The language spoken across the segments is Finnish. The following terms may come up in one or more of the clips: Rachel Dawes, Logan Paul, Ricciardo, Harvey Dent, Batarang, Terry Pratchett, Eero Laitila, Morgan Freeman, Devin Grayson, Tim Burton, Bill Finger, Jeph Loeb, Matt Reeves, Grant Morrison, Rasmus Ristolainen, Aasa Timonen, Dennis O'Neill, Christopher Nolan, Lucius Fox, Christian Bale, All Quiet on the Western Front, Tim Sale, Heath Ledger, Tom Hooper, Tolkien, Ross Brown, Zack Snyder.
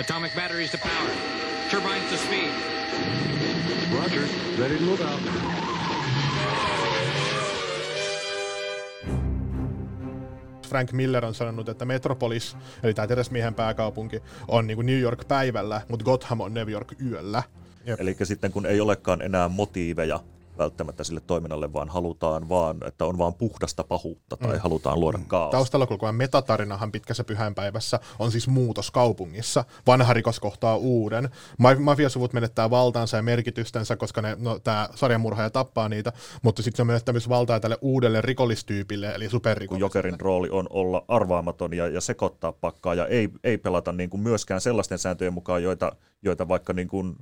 Atomic batteries to power. Turbines to speed. Roger, ready to move out. Frank Miller on sanonut, että Metropolis, eli tämä teräsmiehen pääkaupunki, on niin kuin New York päivällä, mutta Gotham on New York yöllä. Eli sitten kun ei olekaan enää motiiveja välttämättä sille toiminnalle, vaan halutaan vaan, että on vaan puhdasta pahuutta tai halutaan luoda kaosta. Taustalla kulkuvan metatarinahan pitkässä pyhäinpäivässä on siis muutos kaupungissa. Vanha rikos kohtaa uuden. Mafiasuvut menettää valtaansa ja merkitystänsä, koska tämä sarjamurhaaja tappaa niitä, mutta sitten se menettää myös valtaa tälle uudelle rikollistyypille, eli superrikolliselle. Jokerin rooli on olla arvaamaton ja sekoittaa pakkaa ja ei pelata niin kuin myöskään sellaisten sääntöjen mukaan, joita vaikka niin kuin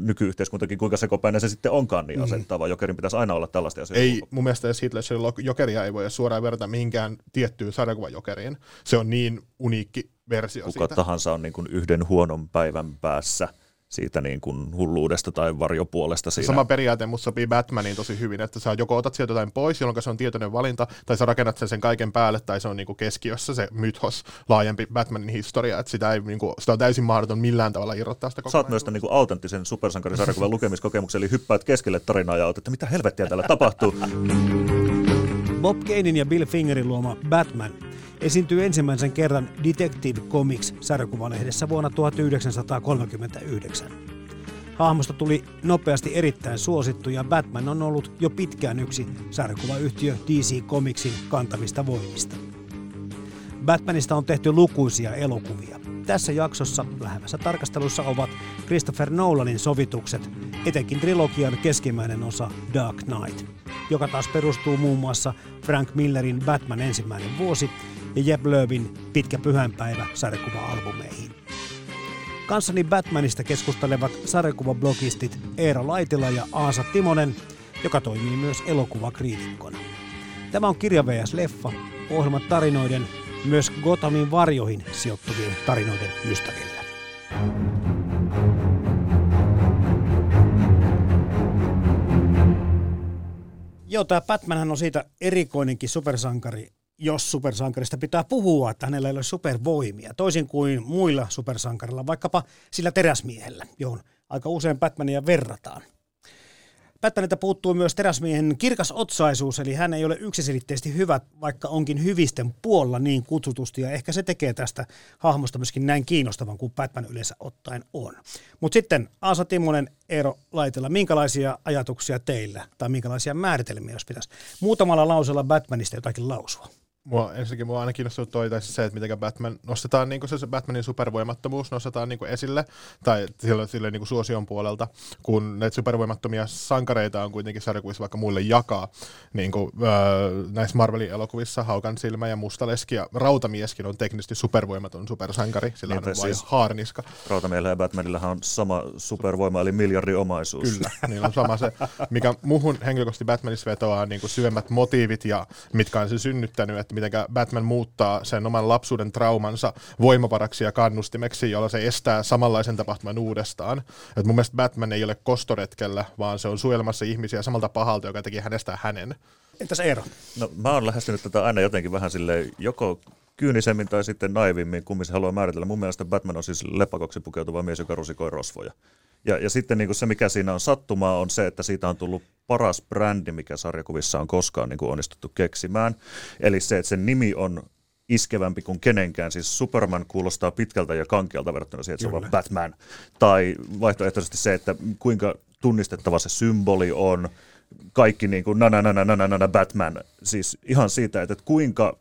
nykyyhteiskuntakin, kuinka sekopäinen se sitten onkaan, niin asettava. Jokerin pitäisi aina olla tällaista asioita. Ei, mun mielestä Heath Ledgerin Jokeria ei voi suoraan verrata mihinkään tiettyyn sarjakuvajokeriin. Se on niin uniikki versio siitä. Kuka tahansa on niin kuin yhden huonon päivän päässä siitä niin kuin hulluudesta tai varjopuolesta siinä. Sama periaate musta sopii Batmaniin tosi hyvin, että sä joko otat sieltä jotain pois, jolloin se on tietoinen valinta, tai sä rakennat sen kaiken päälle, tai se on niin kuin keskiössä se mythos, laajempi Batmanin historia, että sitä, niin kuin, sitä on täysin mahdoton millään tavalla irrottaa sitä kokonaan. Sä oot myös tämän niin kuin autenttisen supersankarisarjakuvan lukemiskokemuksen, eli hyppäät keskelle tarinaa ja oot, että mitä helvettiä täällä tapahtuu. Bob Kanein ja Bill Fingerin luoma Batman esiintyi ensimmäisen kerran Detective Comics-sarjakuvalehdessä vuonna 1939. Hahmosta tuli nopeasti erittäin suosittu ja Batman on ollut jo pitkään yksi sarjakuvayhtiö DC Comicsin kantavista voimista. Batmanista on tehty lukuisia elokuvia. Tässä jaksossa lähemmässä tarkastelussa ovat Christopher Nolanin sovitukset, etenkin trilogian keskimmäinen osa Dark Knight, joka taas perustuu muun muassa Frank Millerin Batman ensimmäinen vuosi ja Jeph Loebin Pitkä pyhänpäivä sarjakuva-albumeihin. Kanssani Batmanista keskustelevat sarjakuvablogistit Eero Laitila ja Aasa Timonen, joka toimii myös elokuvakriitikkona. Tämä on Kirja vs. leffa, ohjelman tarinoiden, myös Gothamin varjoihin sijoittuvien tarinoiden ystävillä. Joo, tämä Batmanhan on siitä erikoinenkin supersankari, jos supersankarista pitää puhua, että hänellä ei ole supervoimia, toisin kuin muilla supersankarilla, vaikkapa sillä teräsmiehellä, johon aika usein Batmania verrataan. Batmanilta puuttuu myös teräsmiehen kirkas otsaisuus, eli hän ei ole yksiselitteisesti hyvä, vaikka onkin hyvisten puolella niin kutsutusti, ja ehkä se tekee tästä hahmosta myöskin näin kiinnostavan kuin Batman yleensä ottaen on. Mutta sitten Aasa Timonen, Eero Laitila, minkälaisia ajatuksia teillä, tai minkälaisia määritelmiä, jos pitäisi muutamalla lauseella Batmanista jotakin lausua? Ensinnäkin mua aina kiinnostunut se, että miten Batman nostetaan, niin se Batmanin supervoimattomuus nostetaan niin esille, tai sille niin suosion puolelta, kun näitä supervoimattomia sankareita on kuitenkin sarjakuvissa vaikka muille jakaa. Niin kuin, näissä Marvelin elokuvissa Haukan silmä ja Mustaleski ja Rautamieskin on teknisesti supervoimaton supersankari, sillä on vain haarniska. Rautamiehellä ja Batmanillähän on sama supervoima, eli miljardiomaisuus. Kyllä, niillä on sama se, mikä muuhun henkilökohtaisesti Batmanissa vetoaa niin syvemmät motiivit ja mitkä on se synnyttänyt, että miten Batman muuttaa sen oman lapsuuden traumansa voimavaraksi ja kannustimeksi, jolla se estää samanlaisen tapahtuman uudestaan. Et mun mielestä Batman ei ole kostoretkellä, vaan se on suojelemassa ihmisiä samalta pahalta, joka teki hänestä hänen. Entäs Eero? No, mä oon lähestynyt tätä aina jotenkin vähän silleen joko kyynisemmin tai sitten naivimmin, kummin se haluaa määritellä. Mun mielestä Batman on siis lepakoksi pukeutuva mies, joka rusikoi rosvoja. Ja sitten niin kuin se, mikä siinä on sattumaa, on se, että siitä on tullut paras brändi, mikä sarjakuvissa on koskaan niin kuin onnistuttu keksimään. Eli se, että sen nimi on iskevämpi kuin kenenkään. Siis Superman kuulostaa pitkältä ja kankealta verrattuna siihen, että se on vaan Batman. Tai vaihtoehtoisesti se, että kuinka tunnistettava se symboli on. Kaikki niin kuin na Batman. Siis ihan siitä, että kuinka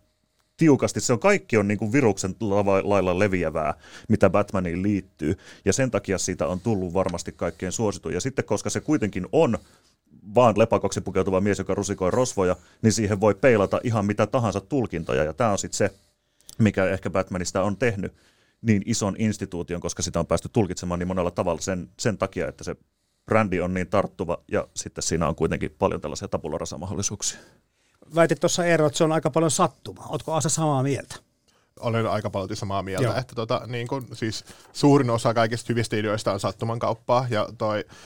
tiukasti se on, kaikki on niin kuin viruksen lailla leviävää, mitä Batmaniin liittyy. Ja sen takia siitä on tullut varmasti kaikkein suosituin. Ja sitten, koska se kuitenkin on vaan lepakoksi pukeutuva mies, joka rusikoi rosvoja, niin siihen voi peilata ihan mitä tahansa tulkintoja. Ja tämä on sitten se, mikä ehkä Batmanista on tehnyt niin ison instituution, koska sitä on päästy tulkitsemaan niin monella tavalla sen takia, että se brändi on niin tarttuva ja sitten siinä on kuitenkin paljon tällaisia tapularasamahdollisuuksia. Väitit tuossa Eero, että se on aika paljon sattumaa. Ootko Aasa samaa mieltä? Olen aika paljon samaa mieltä, joo, että niin kun, siis suurin osa kaikista hyvistä ideoista on sattuman kauppaa, ja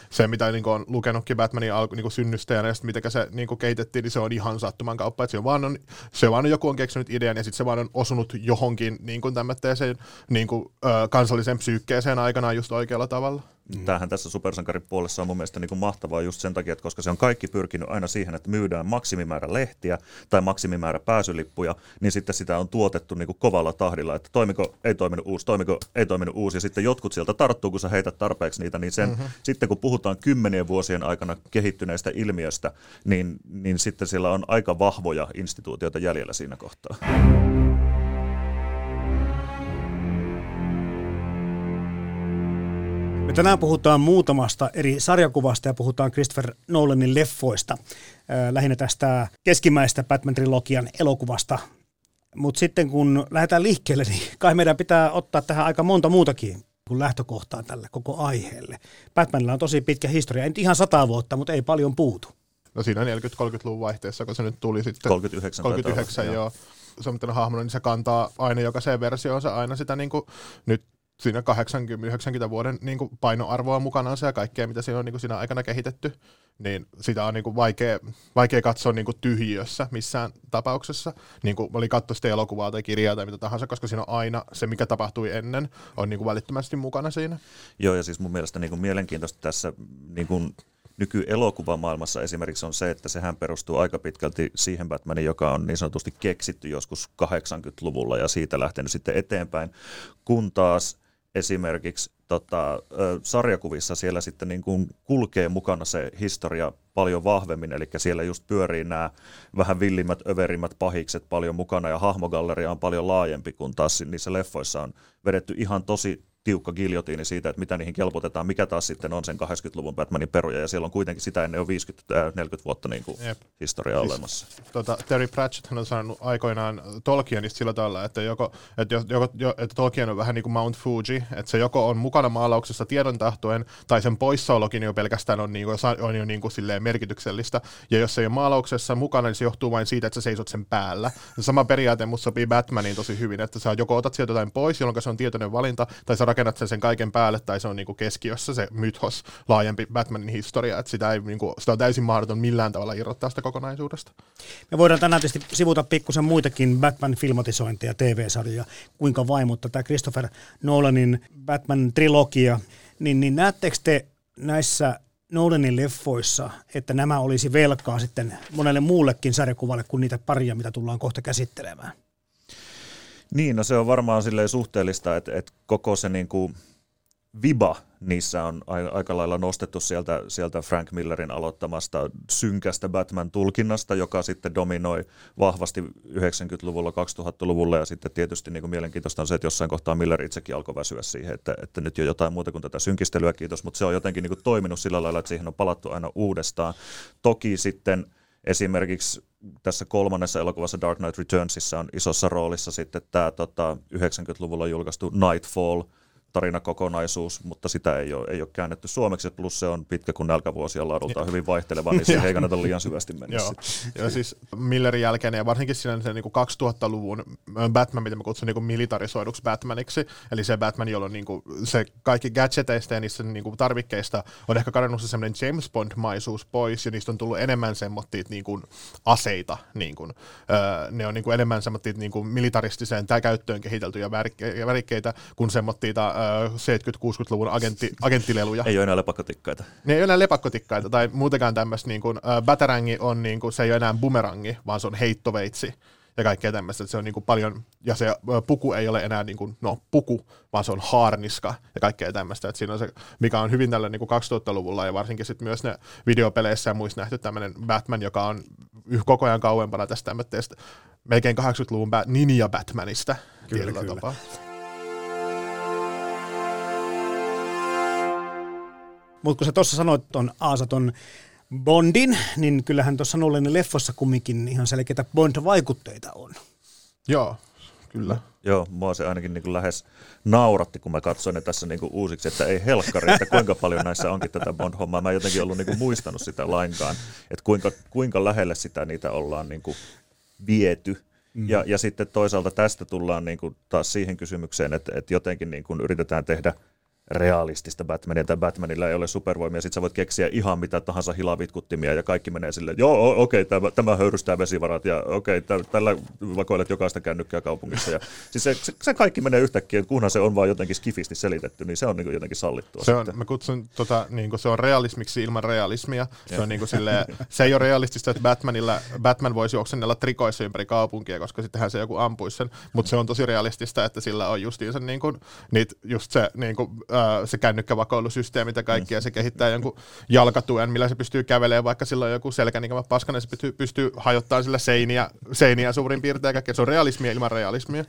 se mitä niin kun on lukenutkin Batmanin niin synnystä ja näistä, mitä se niin kehitettiin, niin se on ihan sattuman kauppa, että se vaan on joku on keksinyt idean, ja sitten se vaan on osunut johonkin niin tämmöiseen niin kansalliseen psyykkeeseen aikanaan just oikealla tavalla. Tämähän tässä supersankaripuolessa on mun mielestä niin kuin mahtavaa just sen takia, että koska se on kaikki pyrkinyt aina siihen, että myydään maksimimäärä lehtiä tai maksimimäärä pääsylippuja, niin sitten sitä on tuotettu niin kuin kovalla tahdilla, että toimiko, ei toiminut uusi, ja sitten jotkut sieltä tarttuu, kun sä heität tarpeeksi niitä, niin sitten kun puhutaan 10 vuosien aikana kehittyneestä ilmiöstä, niin sitten siellä on aika vahvoja instituutioita jäljellä siinä kohtaa. Me tänään puhutaan muutamasta eri sarjakuvasta ja puhutaan Christopher Nolanin leffoista, lähinnä tästä keskimmäistä Batman-trilogian elokuvasta. Mutta sitten kun lähdetään liikkeelle, niin kai meidän pitää ottaa tähän aika monta muutakin kuin lähtökohtaa tällä koko aiheelle. Batmanilla on tosi pitkä historia, ei nyt ihan 100 vuotta, mutta ei paljon puutu. No siinä 40-30-luvun vaihteessa, kun se nyt tuli sitten. 39 joo. Semmoinen hahmona, niin se kantaa aina jokaiseen versioonsa aina sitä niin kuin nyt. Siinä 80-90 vuoden niin kuin painoarvoa mukanaan ja kaikkea, mitä siinä on niin kuin siinä aikana kehitetty, niin sitä on niin kuin vaikea katsoa niin kuin tyhjiössä missään tapauksessa. Niin kuin oli katsoa sitä elokuvaa tai kirjaa tai mitä tahansa, koska siinä on aina se, mikä tapahtui ennen, on niin kuin välittömästi mukana siinä. Joo, ja siis mun mielestä niin kuin mielenkiintoista tässä niin kuin nykyelokuvamaailmassa esimerkiksi on se, että sehän perustuu aika pitkälti siihen Batmanin, joka on niin sanotusti keksitty joskus 80-luvulla ja siitä lähtenyt sitten eteenpäin, kun taas esimerkiksi sarjakuvissa siellä sitten niin kuin kulkee mukana se historia paljon vahvemmin, eli siellä just pyörii nämä vähän villimmät, överimmät pahikset paljon mukana, ja hahmogalleria on paljon laajempi, kun taas niissä leffoissa on vedetty ihan tosi tiukka giljotiini siitä, että mitä niihin kelpotetaan, mikä taas sitten on sen 80-luvun Batmanin peruja, ja siellä on kuitenkin sitä ennen jo 50-40 vuotta niin kuin historiaa siis, olemassa. Terry Pratchett on sanonut aikoinaan Tolkienista sillä tavalla, että Tolkien on vähän niin kuin Mount Fuji, että se joko on mukana maalauksessa tiedon tahtoen, tai sen poissaolokin jo pelkästään on niin kuin silleen merkityksellistä, ja jos se ei ole maalauksessa mukana, niin se johtuu vain siitä, että sä seisot sen päällä. Sama periaate musta sopii Batmaniin tosi hyvin, että sä joko otat sieltä jotain pois, jolloin se on tietoinen valinta, tai rakennat sen kaiken päälle, tai se on niinku keskiössä se mythos, laajempi Batmanin historia, että sitä on täysin mahdoton millään tavalla irrottaa sitä kokonaisuudesta. Me voidaan tänään tietysti sivuta pikkusen muitakin Batman-filmatisointeja, TV-sarjoja, kuinka vain, mutta tämä Christopher Nolanin Batman-trilogia, niin näettekö te näissä Nolanin leffoissa, että nämä olisi velkaa sitten monelle muullekin sarjakuvalle kuin niitä paria, mitä tullaan kohta käsittelemään? Niin, no se on varmaan silleen suhteellista, että koko se niin kuin viba niissä on aika lailla nostettu sieltä Frank Millerin aloittamasta synkästä Batman-tulkinnasta, joka sitten dominoi vahvasti 90-luvulla, 2000-luvulla, ja sitten tietysti niin kuin mielenkiintoista on se, että jossain kohtaa Miller itsekin alkoi väsyä siihen, että nyt jo jotain muuta kuin tätä synkistelyä, kiitos, mutta se on jotenkin niin kuin toiminut sillä lailla, että siihen on palattu aina uudestaan. Toki sitten esimerkiksi tässä kolmannessa elokuvassa Dark Knight Returnsissa on isossa roolissa sitten tämä 90-luvulla julkaistu Nightfall tarinakokonaisuus, mutta sitä ei ole käännetty suomeksi, plus se on pitkä kun nälkävuosia laadultaan hyvin vaihteleva, niin siihen ei kannata liian syvästi mennä. Joo, siis Millerin jälkeen ja varsinkin siinä se 2000-luvun Batman, mitä mä kutsun niin kuin militarisoiduksi Batmaniksi, eli se Batman, jolla on niin kuin se kaikki gadgeteista ja niistä niin kuin tarvikkeista on ehkä kadonnut se sellainen James Bond-maisuus pois, ja niistä on tullut enemmän semmoittia niin kuin aseita, niin kuin, ne on niin kuin enemmän semmoittia niin kuin militaristiseen tai käyttöön kehiteltyjä värikkeitä kuin semmoittia 70-60-luvun agenttileluja. Ei ole enää lepakkotikkaita. Ne ei ole enää lepakkotikkaita tai muutenkaan tämmöistä, niin kuin batarangi on, niin kuin, se ei ole enää bumerangi, vaan se on heittoveitsi ja kaikkea tämmöistä. Se on niin kuin paljon, ja se puku ei ole enää niin kuin, puku, vaan se on haarniska ja kaikkea tämmöistä. Siinä on se, mikä on hyvin tällä niin kuin 2000-luvulla ja varsinkin sit myös ne videopeleissä ja muissa nähty tämmöinen Batman, joka on koko ajan kauempana tästä tämmöistä melkein 80-luvun Ninja Batmanista. Kyllä. Tapaa. Mutta kun sä tuossa sanoit Aasa ton Bondin, niin kyllähän tuossa Nolanin leffossa kumminkin ihan selkeitä Bond-vaikutteita on. Joo, kyllä. Joo, mua se ainakin niin kuin lähes nauratti, kun mä katsoin ne tässä niin kuin uusiksi, että ei helkkari, että kuinka paljon näissä onkin tätä Bond-hommaa. Mä en jotenkin ollut niin kuin muistanut sitä lainkaan, että kuinka lähelle sitä niitä ollaan niin kuin viety. Ja sitten toisaalta tästä tullaan niin kuin taas siihen kysymykseen, että jotenkin niin kuin yritetään tehdä realistista Batmania, tai Batmanilla ei ole supervoimia, sitten sä voit keksiä ihan mitä tahansa hilavitkuttimia, ja kaikki menee silleen, joo, okei, tämä höyrystää vesivarat, ja okei, tällä vakoilet jokaista kännykkää kaupungissa, ja siis se kaikki menee yhtäkkiä, kunhan se on vaan jotenkin skifisti selitetty, niin se on niin jotenkin sallittua. Se on, mä kutsun, niin kuin se on realismiksi ilman realismia, se on niin kuin silleen, se ei ole realistista, että Batman voisi juoksennella trikoissa ympäri kaupunkia, koska sittenhän se joku ampuisi sen, mutta se on tosi realistista, että sillä on justiinsa niin kuin, just se niin kuin, se kännykkävakoilusysteemi ja kaikki, ja se kehittää jonkun jalkatuen, millä se pystyy kävelemään, vaikka sillä on joku selkänikävä paskana, se pystyy hajottamaan sillä seiniä suurin piirtein, ja se on realismia ilman realismia.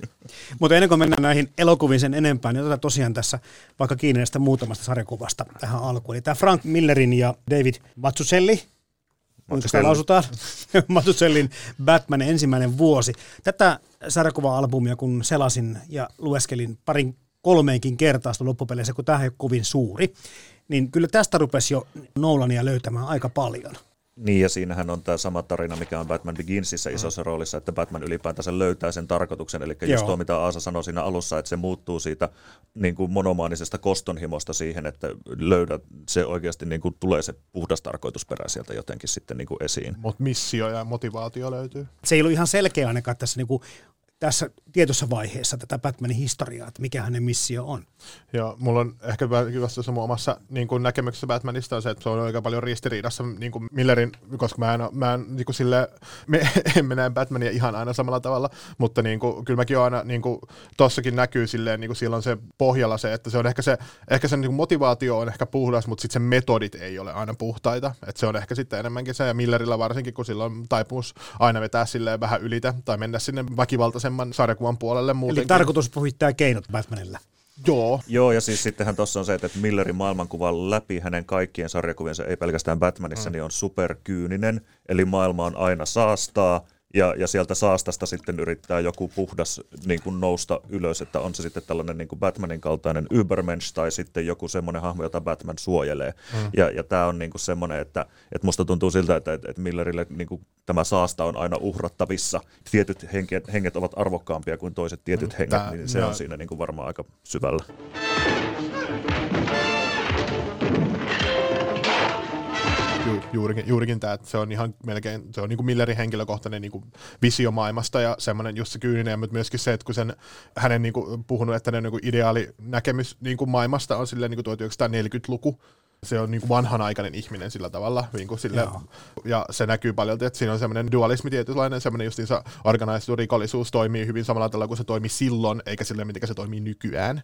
Mutta ennen kuin mennään näihin elokuviin sen enempää, niin otetaan tosiaan tässä vaikka kiinni näistä muutamasta sarjakuvasta tähän alkuun. Eli tämä Frank Millerin ja David Mazzucchelli, kuinka sitä lausutaan? Mazzuccellin Batman ensimmäinen vuosi. Tätä sarjakuva-albumia kun selasin ja lueskelin parin kolmeenkin kertaa sitä loppupeleissä, kun tämä ei ole kovin suuri, niin kyllä tästä rupesi jo Nolania löytämään aika paljon. Niin, ja siinähän on tämä sama tarina, mikä on Batman Beginsissä isossa roolissa, että Batman ylipäätänsä löytää sen tarkoituksen, eli just tuo, mitä Aasa sanoi siinä alussa, että se muuttuu siitä niin kuin monomaanisesta kostonhimosta siihen, että löydät, se oikeasti niin kuin tulee se puhdas tarkoitusperä sieltä jotenkin sitten niin kuin esiin. Mutta missio ja motivaatio löytyy. Se ei ollut ihan selkeä ainakaan tässä niin kuin tässä tietyssä vaiheessa tätä Batmanin historiaa, että mikä hänen missio on. Joo, mulla on ehkä vasta mun omassa niin kuin näkemyksessä Batmanista on se, että se on aika paljon ristiriidassa niin kuin Millerin, koska mä en niin kuin silleen, me näen Batmania ihan aina samalla tavalla, mutta niin kuin, kyllä mäkin aina, niin kuin tossakin näkyy silleen, niin kuin silloin se pohjalla se, että se on ehkä se niin kuin motivaatio on ehkä puhdas, mutta sitten se metodit ei ole aina puhtaita, että se on ehkä sitten enemmänkin se, ja Millerillä varsinkin, kun sillä on taipumus aina vetää silleen vähän ylitä, tai mennä sinne väkivaltaisen sarjakuvan puolelle muutenkin. Eli tarkoitus pyhittää keinot Batmanilla. Joo. Joo, ja siis sittenhän tuossa on se, että Millerin maailmankuva läpi hänen kaikkien sarjakuviensa, ei pelkästään Batmanissa, niin on superkyyninen, eli maailma on aina saastaa, ja sieltä saastasta sitten yrittää joku puhdas niin kuin nousta ylös, että on se sitten tällainen niin kuin Batmanin kaltainen Übermensch tai sitten joku semmoinen hahmo, jota Batman suojelee. Ja tämä on niin kuin semmoinen, että musta tuntuu siltä, että Millerille niin kuin tämä saasta on aina uhrattavissa. Tietyt henget ovat arvokkaampia kuin toiset tietyt henget, niin se on siinä niin kuin varmaan aika syvällä. Juurikin tämä, että se on ihan melkein, se on niin kuin Millerin henkilökohtainen niin kuin visio maailmasta ja semmoinen just se kyyninen, mutta myöskin se, että kun hänen niin kuin puhunut, että ne niin kuin ideaalinäkemys niin kuin maailmasta on silleen niin kuin 1940-luku. Se on niin kuin vanhanaikainen ihminen sillä tavalla, niin kuin sille, ja se näkyy paljon, että siinä on semmoinen dualismi tietynlainen, semmoinen justiinsa organisoitu rikollisuus toimii hyvin samalla tavalla kuin se toimi silloin, eikä silleen miten se toimii nykyään.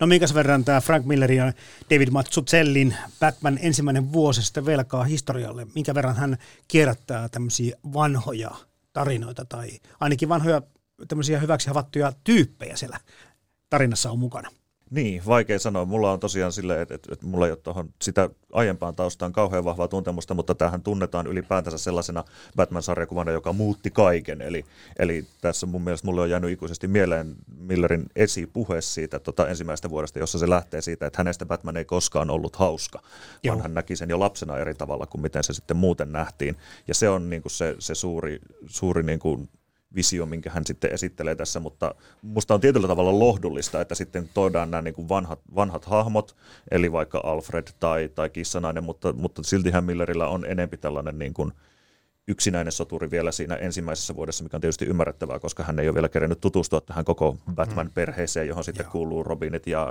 No minkäs verran tämä Frank Miller ja David Mazzuccellin Batman ensimmäinen vuosi sitten velkaa historialle? Minkä verran hän kierrättää tämmöisiä vanhoja tarinoita tai ainakin vanhoja tämmöisiä hyväksi havaittuja tyyppejä siellä tarinassa on mukana? Niin, vaikea sanoa. Mulla on tosiaan silleen, että mulla ei ole tuohon sitä aiempaan taustaan kauhean vahvaa tuntemusta, mutta tämähän tunnetaan ylipäätänsä sellaisena Batman-sarjakuvana, joka muutti kaiken. Eli tässä mun mielestä mulle on jäänyt ikuisesti mieleen Millerin esipuhe siitä ensimmäistä vuodesta, jossa se lähtee siitä, että hänestä Batman ei koskaan ollut hauska, vaan hän näki sen jo lapsena eri tavalla kuin miten se sitten muuten nähtiin. Ja se on niin kuin se suuri niin kuin visio, minkä hän sitten esittelee tässä, mutta musta on tietyllä tavalla lohdullista, että sitten toidaan nämä niin kuin vanhat hahmot, eli vaikka Alfred tai kissanainen, mutta siltihän Millerillä on enempi tällainen niin kuin yksinäinen soturi vielä siinä ensimmäisessä vuodessa, mikä on tietysti ymmärrettävää, koska hän ei ole vielä kerennyt tutustua tähän koko Batman-perheeseen, johon sitten kuuluu Robinit ja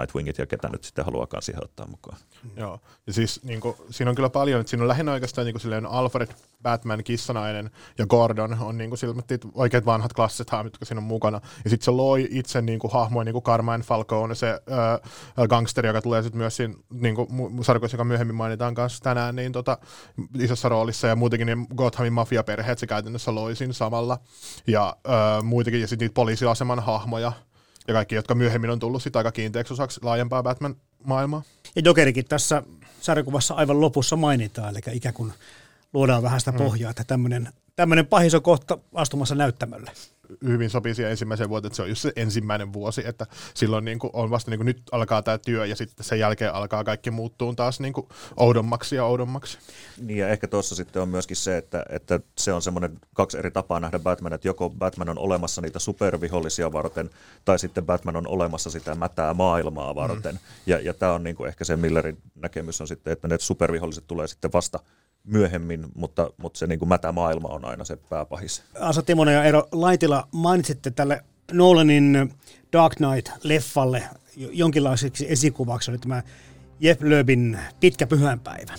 Nightwingit ja ketä nyt sitten haluaakaan siihen ottaa mukaan. Joo, ja siis niin kuin, siinä on kyllä paljon, että siinä on lähinnä oikeastaan niin kuin silleen Alfred, Batman, kissanainen ja Gordon on niin kuin oikeat vanhat klassiset hahmot, jotka siinä on mukana. Ja sitten se loi itse niin kuin hahmoja, niin kuin Carmine Falcone, se gangsteri, joka tulee sitten myös siinä niin kuin sarkoissa, joka myöhemmin mainitaan kanssa tänään, niin isossa roolissa ja muutenkin ne Gothamin mafiaperheet se käytännössä loisin samalla ja muutenkin ja sitten niitä poliisiaseman hahmoja ja kaikki, jotka myöhemmin on tullut sitä aika kiinteäksi osaksi laajempaa Batman-maailmaa. Ja Jokerikin tässä sarjakuvassa aivan lopussa mainitaan, eli ikään kuin luodaan vähän sitä pohjaa, että tämmöinen pahis on kohta astumassa näyttämölle. Hyvin sopii siihen ensimmäiseen vuoteen, että se on just se ensimmäinen vuosi, että silloin niin kuin on vasta niin kuin nyt alkaa tämä työ ja sitten sen jälkeen alkaa kaikki muuttuu taas niin kuin oudommaksi ja oudommaksi. Niin ja ehkä tuossa sitten on myöskin se, että se on semmoinen kaksi eri tapaa nähdä Batman, että joko Batman on olemassa niitä supervihollisia varten tai sitten Batman on olemassa sitä mätää maailmaa varten. Ja tämä on niin kuin ehkä se Millerin näkemys on sitten, että ne superviholliset tulee sitten vasta myöhemmin, mutta se niin kuin mätä maailma on aina se pääpahis. Aasa Timonen ja Eero Laitila, mainitsitte tälle Nolanin Dark Knight-leffalle jonkinlaiseksi esikuvaksi oli tämä Jeph Loebin Pitkä pyhäinpäivä.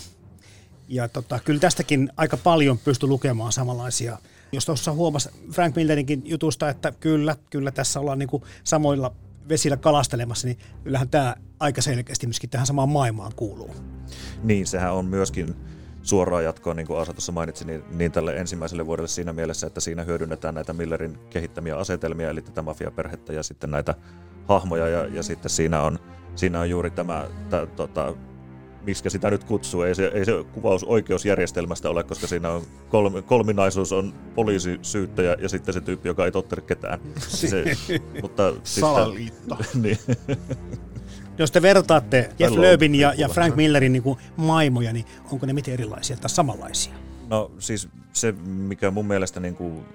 Ja kyllä tästäkin aika paljon pystyi lukemaan samanlaisia. Jos tuossa huomasi Frank Millerinkin jutusta, että kyllä tässä ollaan niin kuin samoilla vesillä kalastelemassa, niin kyllähän tämä aika selkeästi myöskin tähän samaan maailmaan kuuluu. Niin, sehän on myöskin suoraan jatkoon, niin kuin Aasa tuossa mainitsi, niin tälle ensimmäiselle vuodelle siinä mielessä, että siinä hyödynnetään näitä Millerin kehittämiä asetelmia, eli tätä mafiaperhettä ja sitten näitä hahmoja, ja sitten siinä on juuri tämä, miksi sitä nyt kutsuu, ei se kuvaus oikeusjärjestelmästä ole, koska siinä on kolminaisuus on poliisi, syyttäjä ja sitten se tyyppi, joka ei tottele ketään. Salaliitto. Niin. Jos te vertaatte Jeph Loebin ja Frank Millerin niin kuin maailmoja, niin onko ne miten erilaisia tai samanlaisia? No siis se, mikä mun mielestä niin kuin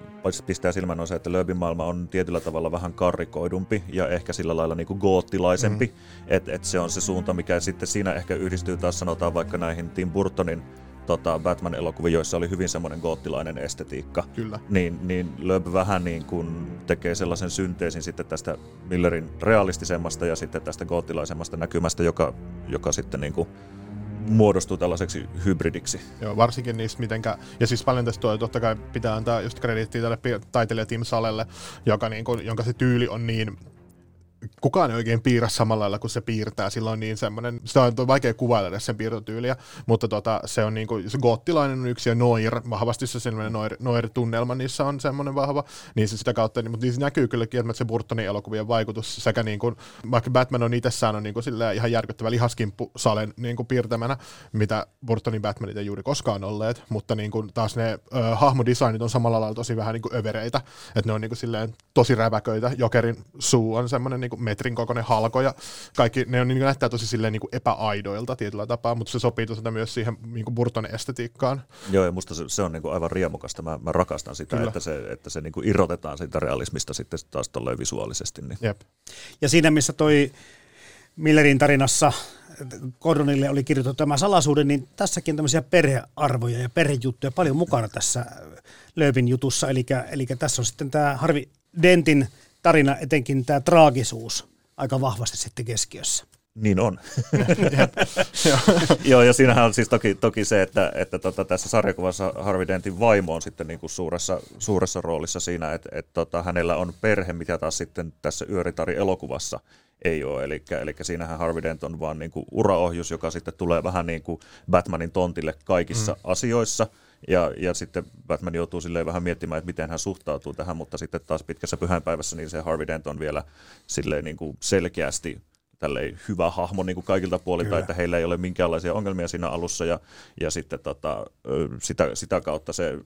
pistää silmään on se, että Loebin maailma on tietyllä tavalla vähän karrikoidumpi ja ehkä sillä lailla niin kuin goottilaisempi. Et se on se suunta, mikä sitten siinä ehkä yhdistyy taas sanotaan vaikka näihin Tim Burtonin Batman-elokuvia, joissa oli hyvin semmoinen goottilainen estetiikka. Kyllä. Niin Loeb vähän niin kuin tekee sellaisen synteesin sitten tästä Millerin realistisemmasta ja sitten tästä goottilaisemmasta näkymästä, joka sitten niin kuin muodostuu tällaiseksi hybridiksi. Joo, varsinkin niistä mitenkä, ja siis paljon tästä toi, totta kai pitää antaa just krediittiä tälle taiteilija Tim Salelle, joka niin kuin, jonka se tyyli on niin kukaan ei oikein piirrä samalla lailla, kun se piirtää. Sillä on niin semmoinen, sitä on vaikea kuvailla edes sen piirtotyyliä, mutta se on niin kuin, se goottilainen on yksi ja noir, vahvasti se semmoinen noir-tunnelma niissä on semmoinen vahva, niin se sitä kautta, mutta niissä näkyy kylläkin, että se Burtonin elokuvien vaikutus sekä niin kuin, vaikka Batman on itsessään on niin kuin silleen ihan järkyttävä lihaskimppu Salen niin kuin piirtämänä, mitä Burtonin Batmanit ei juuri koskaan olleet, mutta niin kuin taas ne hahmodesignit on samalla lailla tosi vähän niin kuin övereitä, että ne on niin kuin silleen tosi räväköitä, Jokerin suu on semmoinen niin metrin kokoinen halko ja kaikki, ne on, niin näyttää tosi silleen niin epäaidoilta tietyllä tapaa, mutta se sopii tosiaan myös siihen niin Burtonin estetiikkaan. Joo, ja musta se on niin aivan riemukasta. Mä rakastan sitä, kyllä, että se niin irrotetaan siitä realismista sitten taas tolleen visuaalisesti. Niin. Jep. Ja siinä, missä toi Millerin tarinassa Gordonille oli kirjoitettu tämä salaisuus, niin tässäkin tämmöisiä perhearvoja ja perhejuttuja paljon mukana tässä Loebin jutussa, eli tässä on sitten tämä Harvey Dentin tarina, etenkin tämä traagisuus, aika vahvasti sitten keskiössä. Niin on. Joo, ja siinähän on siis toki se, että tässä sarjakuvassa Harvey Dentin vaimo on sitten niin kuin suuressa roolissa siinä, että hänellä on perhe, mitä taas sitten tässä Yöritari-elokuvassa ei ole. Eli siinähän Harvey Dent on vaan niin kuin uraohjus, joka sitten tulee vähän niin kuin Batmanin tontille kaikissa asioissa. Ja sitten Batman joutuu silleen vähän miettimään, että miten hän suhtautuu tähän, mutta sitten taas Pitkässä pyhäinpäivässä niin se Harvey Dent on vielä silleen niin kuin selkeästi tälleen hyvä hahmo niin kuin kaikilta puolilta, kyllä, että heillä ei ole minkäänlaisia ongelmia siinä alussa ja sitten sitä kautta se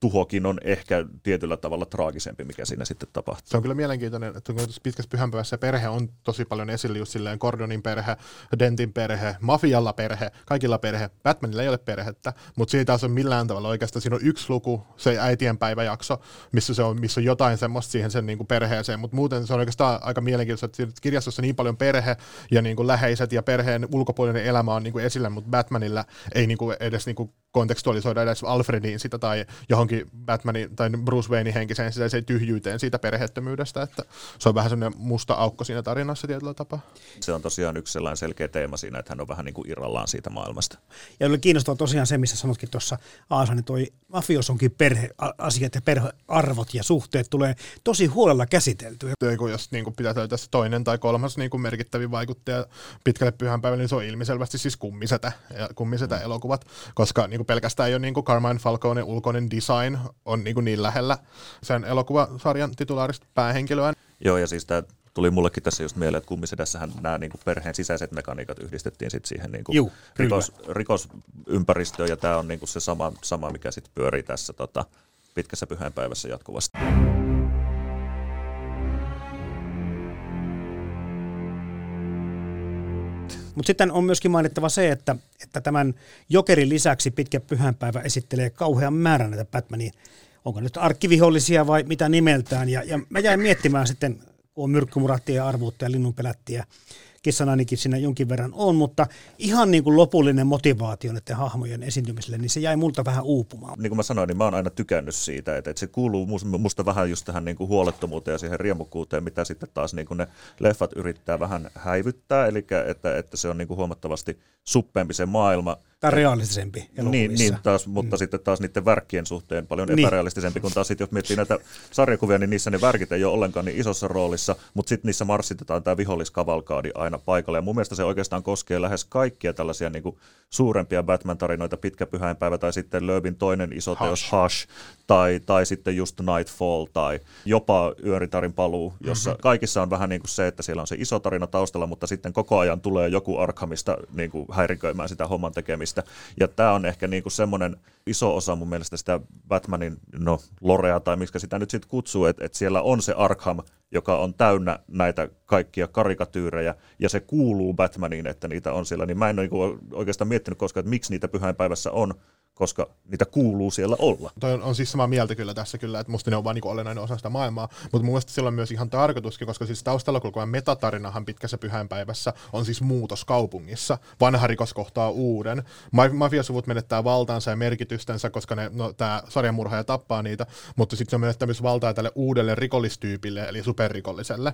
tuhokin on ehkä tietyllä tavalla traagisempi, mikä siinä sitten tapahtuu. Se on kyllä mielenkiintoinen, että Pitkässä pyhänpäivässä perhe on tosi paljon esillä just silleen Gordonin perhe, Dentin perhe, mafialla perhe, kaikilla perhe, Batmanilla ei ole perhettä, mutta siitä taas on millään tavalla oikeastaan, siinä on yksi luku, se äitienpäiväjakso, missä on jotain semmoista siihen sen niinku perheeseen, mutta muuten se on oikeastaan aika mielenkiintoista, että kirjastossa niin paljon perhe ja niinku läheiset ja perheen ulkopuolinen elämä on niinku esillä, mutta Batmanilla ei niinku edes niinku kontekstualisoida edes Alfrediin sitä tai johonkin Batmanin tai Bruce Waynein henkiseen sisäiseen tyhjyyteen siitä perheettömyydestä, että se on vähän semmoinen musta aukko siinä tarinassa tietyllä tapaa. Se on tosiaan yksi sellainen selkeä teema siinä, että hän on vähän niin kuin irrallaan siitä maailmasta. Ja oli kiinnostavaa tosiaan se, missä sanotkin tuossa Aasa, niin toi mafiosonkin perheasiat ja perhearvot ja suhteet tulee tosi huolella käsiteltyä. Jos niin pitää löytää se toinen tai kolmas niin merkittävin vaikuttaja Pitkälle pyhänpäivälle, niin se on ilmiselvästi siis kummisetä elokuvat, koska niin pelkästään jo niin kuin Carmine Falconen ulkoinen design on niin lähellä sen elokuvasarjan titulaarista päähenkilöä. Joo, ja siis tämä tuli mullekin tässä just mieleen, että Kummisedässähän nämä niin kuin perheen sisäiset mekaniikat yhdistettiin sit siihen niin kuin rikosympäristöön, ja tämä on niin kuin se sama, mikä sitten pyörii tässä pitkässä pyhäinpäivässä jatkuvasti. Mutta sitten on myöskin mainittava se, että tämän Jokerin lisäksi pitkä pyhänpäivä esittelee kauhean määrän näitä Batmania. Onko nyt arkkivihollisia vai mitä nimeltään? Ja mä jäin miettimään sitten, kun myrkkymurahtia ja arvuutta ja linnunpelättiä. Kissan ainakin siinä jonkin verran on, mutta ihan niin kuin lopullinen motivaatio näiden hahmojen esiintymiselle, niin se jäi multa vähän uupumaan. Niin kuin mä sanoin, niin mä oon aina tykännyt siitä, että se kuuluu musta vähän just tähän niin kuin huolettomuuteen ja siihen riemukuuteen, mitä sitten taas niin kuin ne leffat yrittää vähän häivyttää, eli että se on niin kuin huomattavasti suppeampi se maailma. Tai realistisempi elokuvissa. Niin taas, mutta sitten taas niiden värkkien suhteen paljon epärealistisempi, kun taas sitten jos miettii näitä sarjakuvia, niin niissä ne värkit ei ole ollenkaan niin isossa roolissa, mutta sitten niissä marssitetaan tämä viholliskavalkaadi aina paikalle. Ja mun mielestä se oikeastaan koskee lähes kaikkia tällaisia niin kuin suurempia Batman-tarinoita, Pitkä pyhäinpäivä tai sitten Loebin toinen iso teos Hush, tai sitten just Nightfall tai jopa Yöritarin paluu, jossa kaikissa on vähän niin kuin se, että siellä on se iso tarina taustalla, mutta sitten koko ajan tulee joku Arkhamista niin kuin häiriköimään sitä homman tekemistä. Ja tämä on ehkä niin kuin semmoinen iso osa mun mielestä sitä Batmanin lorea tai miksi sitä nyt sitten kutsuu, että siellä on se Arkham, joka on täynnä näitä kaikkia karikatyyrejä, ja se kuuluu Batmaniin, että niitä on siellä. Niin mä en ole oikeastaan miettinyt koskaan, että miksi niitä pyhäinpäivässä on, koska niitä kuuluu siellä olla. Toi on siis samaa mieltä kyllä tässä kyllä, että musta ne on vaan niinku olennainen osa sitä maailmaa, mutta mun mielestä sillä on myös ihan tarkoituskin, koska siis taustalla kulkuvan metatarinahan Pitkässä pyhäinpäivässä on siis muutos kaupungissa. Vanha rikos kohtaa uuden. Mafiasuvut menettää valtaansa ja merkitystensä, koska tää sarjamurhaaja tappaa niitä, mutta sitten se menettää myös valtaa tälle uudelle rikollistyypille, eli superrikolliselle,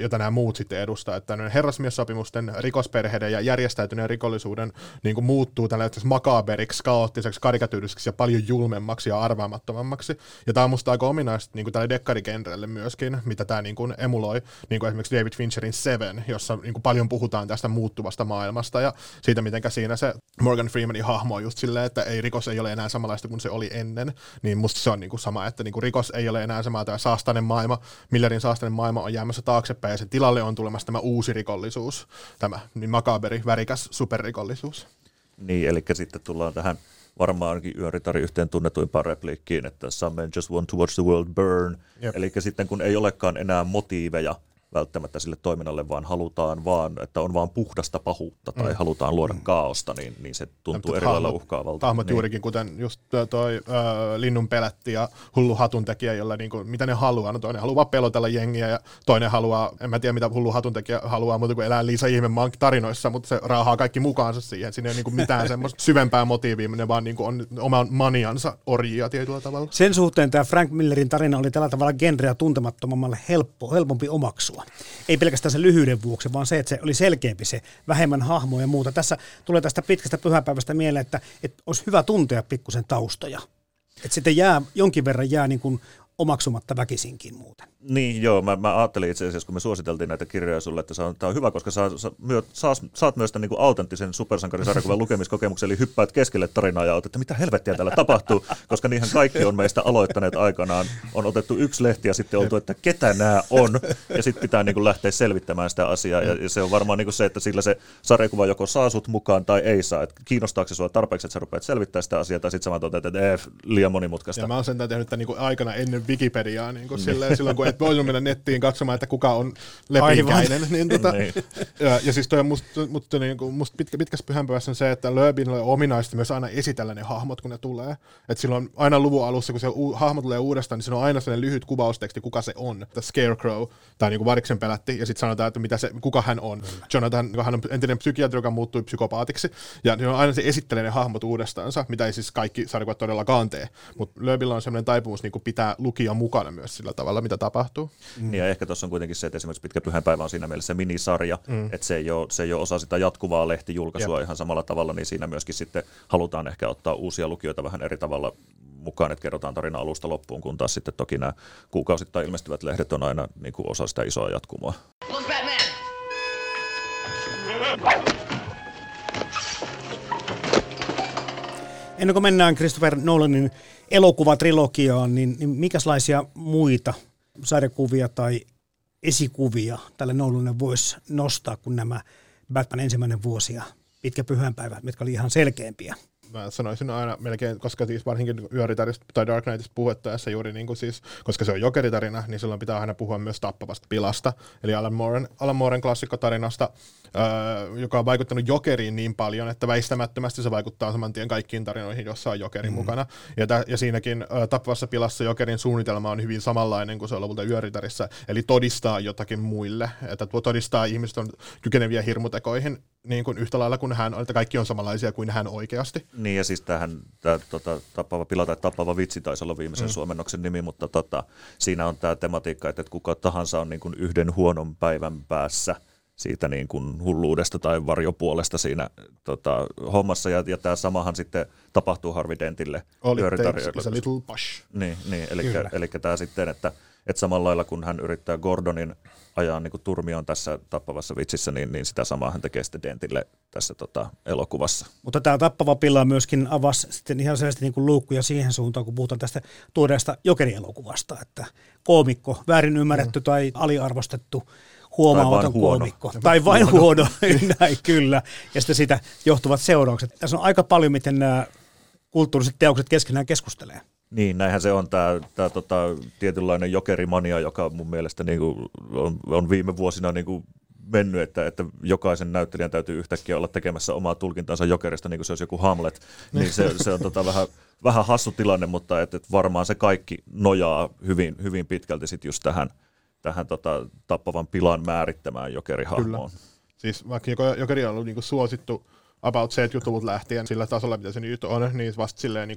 jota nämä muut sitten edustaa. Että herrasmiessopimusten, rikosperheiden ja järjestäytyneen rikollisuuden niinku muuttuu tällä makaberiksi, ottiseksi, karikatyyriseksi ja paljon julmemmaksi ja arvaamattomammaksi. Ja tämä on musta aika ominaista niin tälle dekkarigenrelle myöskin, mitä tämä niin kuin emuloi, niin kuin esimerkiksi David Fincherin Seven, jossa niin kuin paljon puhutaan tästä muuttuvasta maailmasta ja siitä, miten siinä se Morgan Freemanin hahmo on just silleen, että ei, rikos ei ole enää samanlaista kuin se oli ennen. Niin musta se on niin kuin sama, että niin kuin rikos ei ole enää samaa, tämä saastainen maailma, Millerin saastainen maailma on jäämässä taaksepäin ja sen tilalle on tulemassa tämä uusi rikollisuus, tämä niin makaberi, värikäs superrikollisuus. Niin, eli sitten tullaan tähän varmaankin Yöritari yhteen tunnetuimpaan repliikkiin, että some men just want to watch the world burn. Yep. Eli sitten kun ei olekaan enää motiiveja välttämättä sille toiminnalle, vaan halutaan vaan, että on vaan puhdasta pahuutta tai halutaan luoda kaaosta, niin se tuntuu eri lailla uhkaavalta. Hahmot juurikin, kuten just toi linnun pelätti ja hullu hatuntekijä, jolla niin kuin, mitä ne haluaa. No toinen haluaa pelotella jengiä ja toinen haluaa, en mä tiedä mitä hullu hatuntekijä haluaa, mutta kun elää Liisa Ihmemaan tarinoissa, mutta se raahaa kaikki mukaansa siihen. Siinä ei ole niin kuin mitään semmoista syvempää motiivia, ne vaan niin kuin on oman maniansa orjia tietyllä tavalla. Sen suhteen tämä Frank Millerin tarina oli tällä tavalla genreä tuntemattomammalle helpompi omaksua. Ei pelkästään se lyhyyden vuoksi, vaan se, että se oli selkeämpi se, vähemmän hahmoja ja muuta. Tässä tulee tästä Pitkästä pyhäpäivästä mieleen, että olisi hyvä tuntea pikkusen taustoja. Että sitten jonkin verran jää niin kuin omaksumatta väkisinkin muuten. Niin joo, mä ajattelin itse asiassa, kun me suositeltiin näitä kirjoja sulle, että tämä on hyvä, koska saat myös tämän niin kuin autenttisen supersankarisarjakuvan lukemiskokemuksen, eli hyppäät keskelle tarinaa ja otat, että mitä helvettiä täällä tapahtuu, koska niinhän kaikki on meistä aloittaneet aikanaan. On otettu yksi lehti ja sitten oltu, että ketä nämä on, ja sitten pitää niin kuin lähteä selvittämään sitä asiaa, ja se on varmaan niin kuin se, että sillä se sarjakuva joko saa sut mukaan tai ei saa. Et kiinnostaako se sua tarpeeksi, että sä rupeat selvittämään sitä asiaa, tai sitten sä toteat, että liian monimutkaista. Ja mä oon sen tehnyt tämän niin aikana ennen Wikipediaa, niin kuin silloin kun et voi mennä nettiin katsomaan, että kuka on lepikäinen. Niin ja siis toi on musta Pitkässä pyhänpäivässä on se, että Loebille on ominaista myös aina esitellä ne hahmot, kun ne tulee. Että silloin aina luvun alussa, kun se hahmo tulee uudestaan, niin se on aina sellainen lyhyt kuvausteksti, kuka se on. The Scarecrow, tai niin kuin variksen pelätti, ja sitten sanotaan, että kuka hän on. Jonathan, hän on entinen psykiatri, joka muuttui psykopaatiksi, ja niin on aina se esittelee ne hahmot uudestaansa, mitä ei siis kaikki sarjakuvat todellakaan tee. Mutta Loebilla on sellainen taipumus niin kuin pitää lukija mukana myös sillä tavalla, mitä tapahtuu. Ja ehkä tuossa on kuitenkin se, että esimerkiksi Pitkä pyhänpäivä on siinä mielessä minisarja, että se ei ole osa sitä jatkuvaa lehtijulkaisua ihan samalla tavalla, niin siinä myöskin sitten halutaan ehkä ottaa uusia lukijoita vähän eri tavalla mukaan, että kerrotaan tarina alusta loppuun, kun taas sitten toki nämä kuukausittain ilmestyvät lehdet on aina niin kuin osa sitä isoa jatkumoa. Look, Batman! Ennen kuin mennään Christopher Nolanin elokuvatrilogiaan, niin mikäslaisia muita sarjakuvia tai esikuvia tälle Nolanille voisi nostaa kuin nämä Batman ensimmäinen vuosi ja Pitkä pyhänpäivä, mitkä oli ihan selkeämpiä. Mä sanoisin aina melkein, koska siis varsinkin yöritarista tai Dark Knightista puhuttaessa juuri niin kuin siis, koska se on jokeritarina, niin silloin pitää aina puhua myös tappavasta pilasta. Eli Alan Mooren klassikkotarinasta, joka on vaikuttanut jokeriin niin paljon, että väistämättömästi se vaikuttaa saman tien kaikkiin tarinoihin, jossa on jokeri mukana. Ja siinäkin tappavassa pilassa jokerin suunnitelma on hyvin samanlainen kuin se on lopulta yöritarissa, eli todistaa jotakin muille. Että todistaa ihmiset on kykeneviä hirmutekoihin niin kuin yhtä lailla kuin hän, että kaikki on samanlaisia kuin hän oikeasti. Niin, ja siis tämä tappava pila tai tappava vitsi taisi olla viimeisen suomennoksen nimi, mutta siinä on tämä tematiikka, että kuka tahansa on niin kuin yhden huonon päivän päässä siitä niin kuin hulluudesta tai varjopuolesta siinä hommassa, ja tämä samahan sitten tapahtuu Harvey Dentille. Oli takes a little push. Niin eli tämä sitten, että samalla lailla kun hän yrittää Gordonin ajaa niin kuin turmioon tässä tappavassa vitsissä, niin sitä samaa hän tekee sitten Dentille tässä elokuvassa. Mutta tämä tappava pilla myöskin avasi sitten ihan selvästi niin kuin luukkuja siihen suuntaan, kun puhutaan tästä tuoreesta jokerielokuvasta, että koomikko, väärin ymmärretty tai aliarvostettu, huomaamaton koomikko. Tai vain huono. Näin, kyllä. Ja sitten siitä johtuvat seuraukset. Tässä on aika paljon, miten nämä kulttuuriset teokset keskenään keskustelee. Niin, näinhän se on tämä tietynlainen jokerimania, joka mun mielestä niin kuin on viime vuosina niin kuin mennyt, että jokaisen näyttelijän täytyy yhtäkkiä olla tekemässä omaa tulkintansa jokerista, niin kuin se olisi joku Hamlet. Niin se on vähän hassu tilanne, mutta et varmaan se kaikki nojaa hyvin, hyvin pitkälti sit just tähän tappavan pilan määrittämään jokerihahmoon. Kyllä. Siis vaikka jokeri on ollut niin kuin suosittu about 70-luvulta lähtien sillä tasolla, mitä se nyt on, niin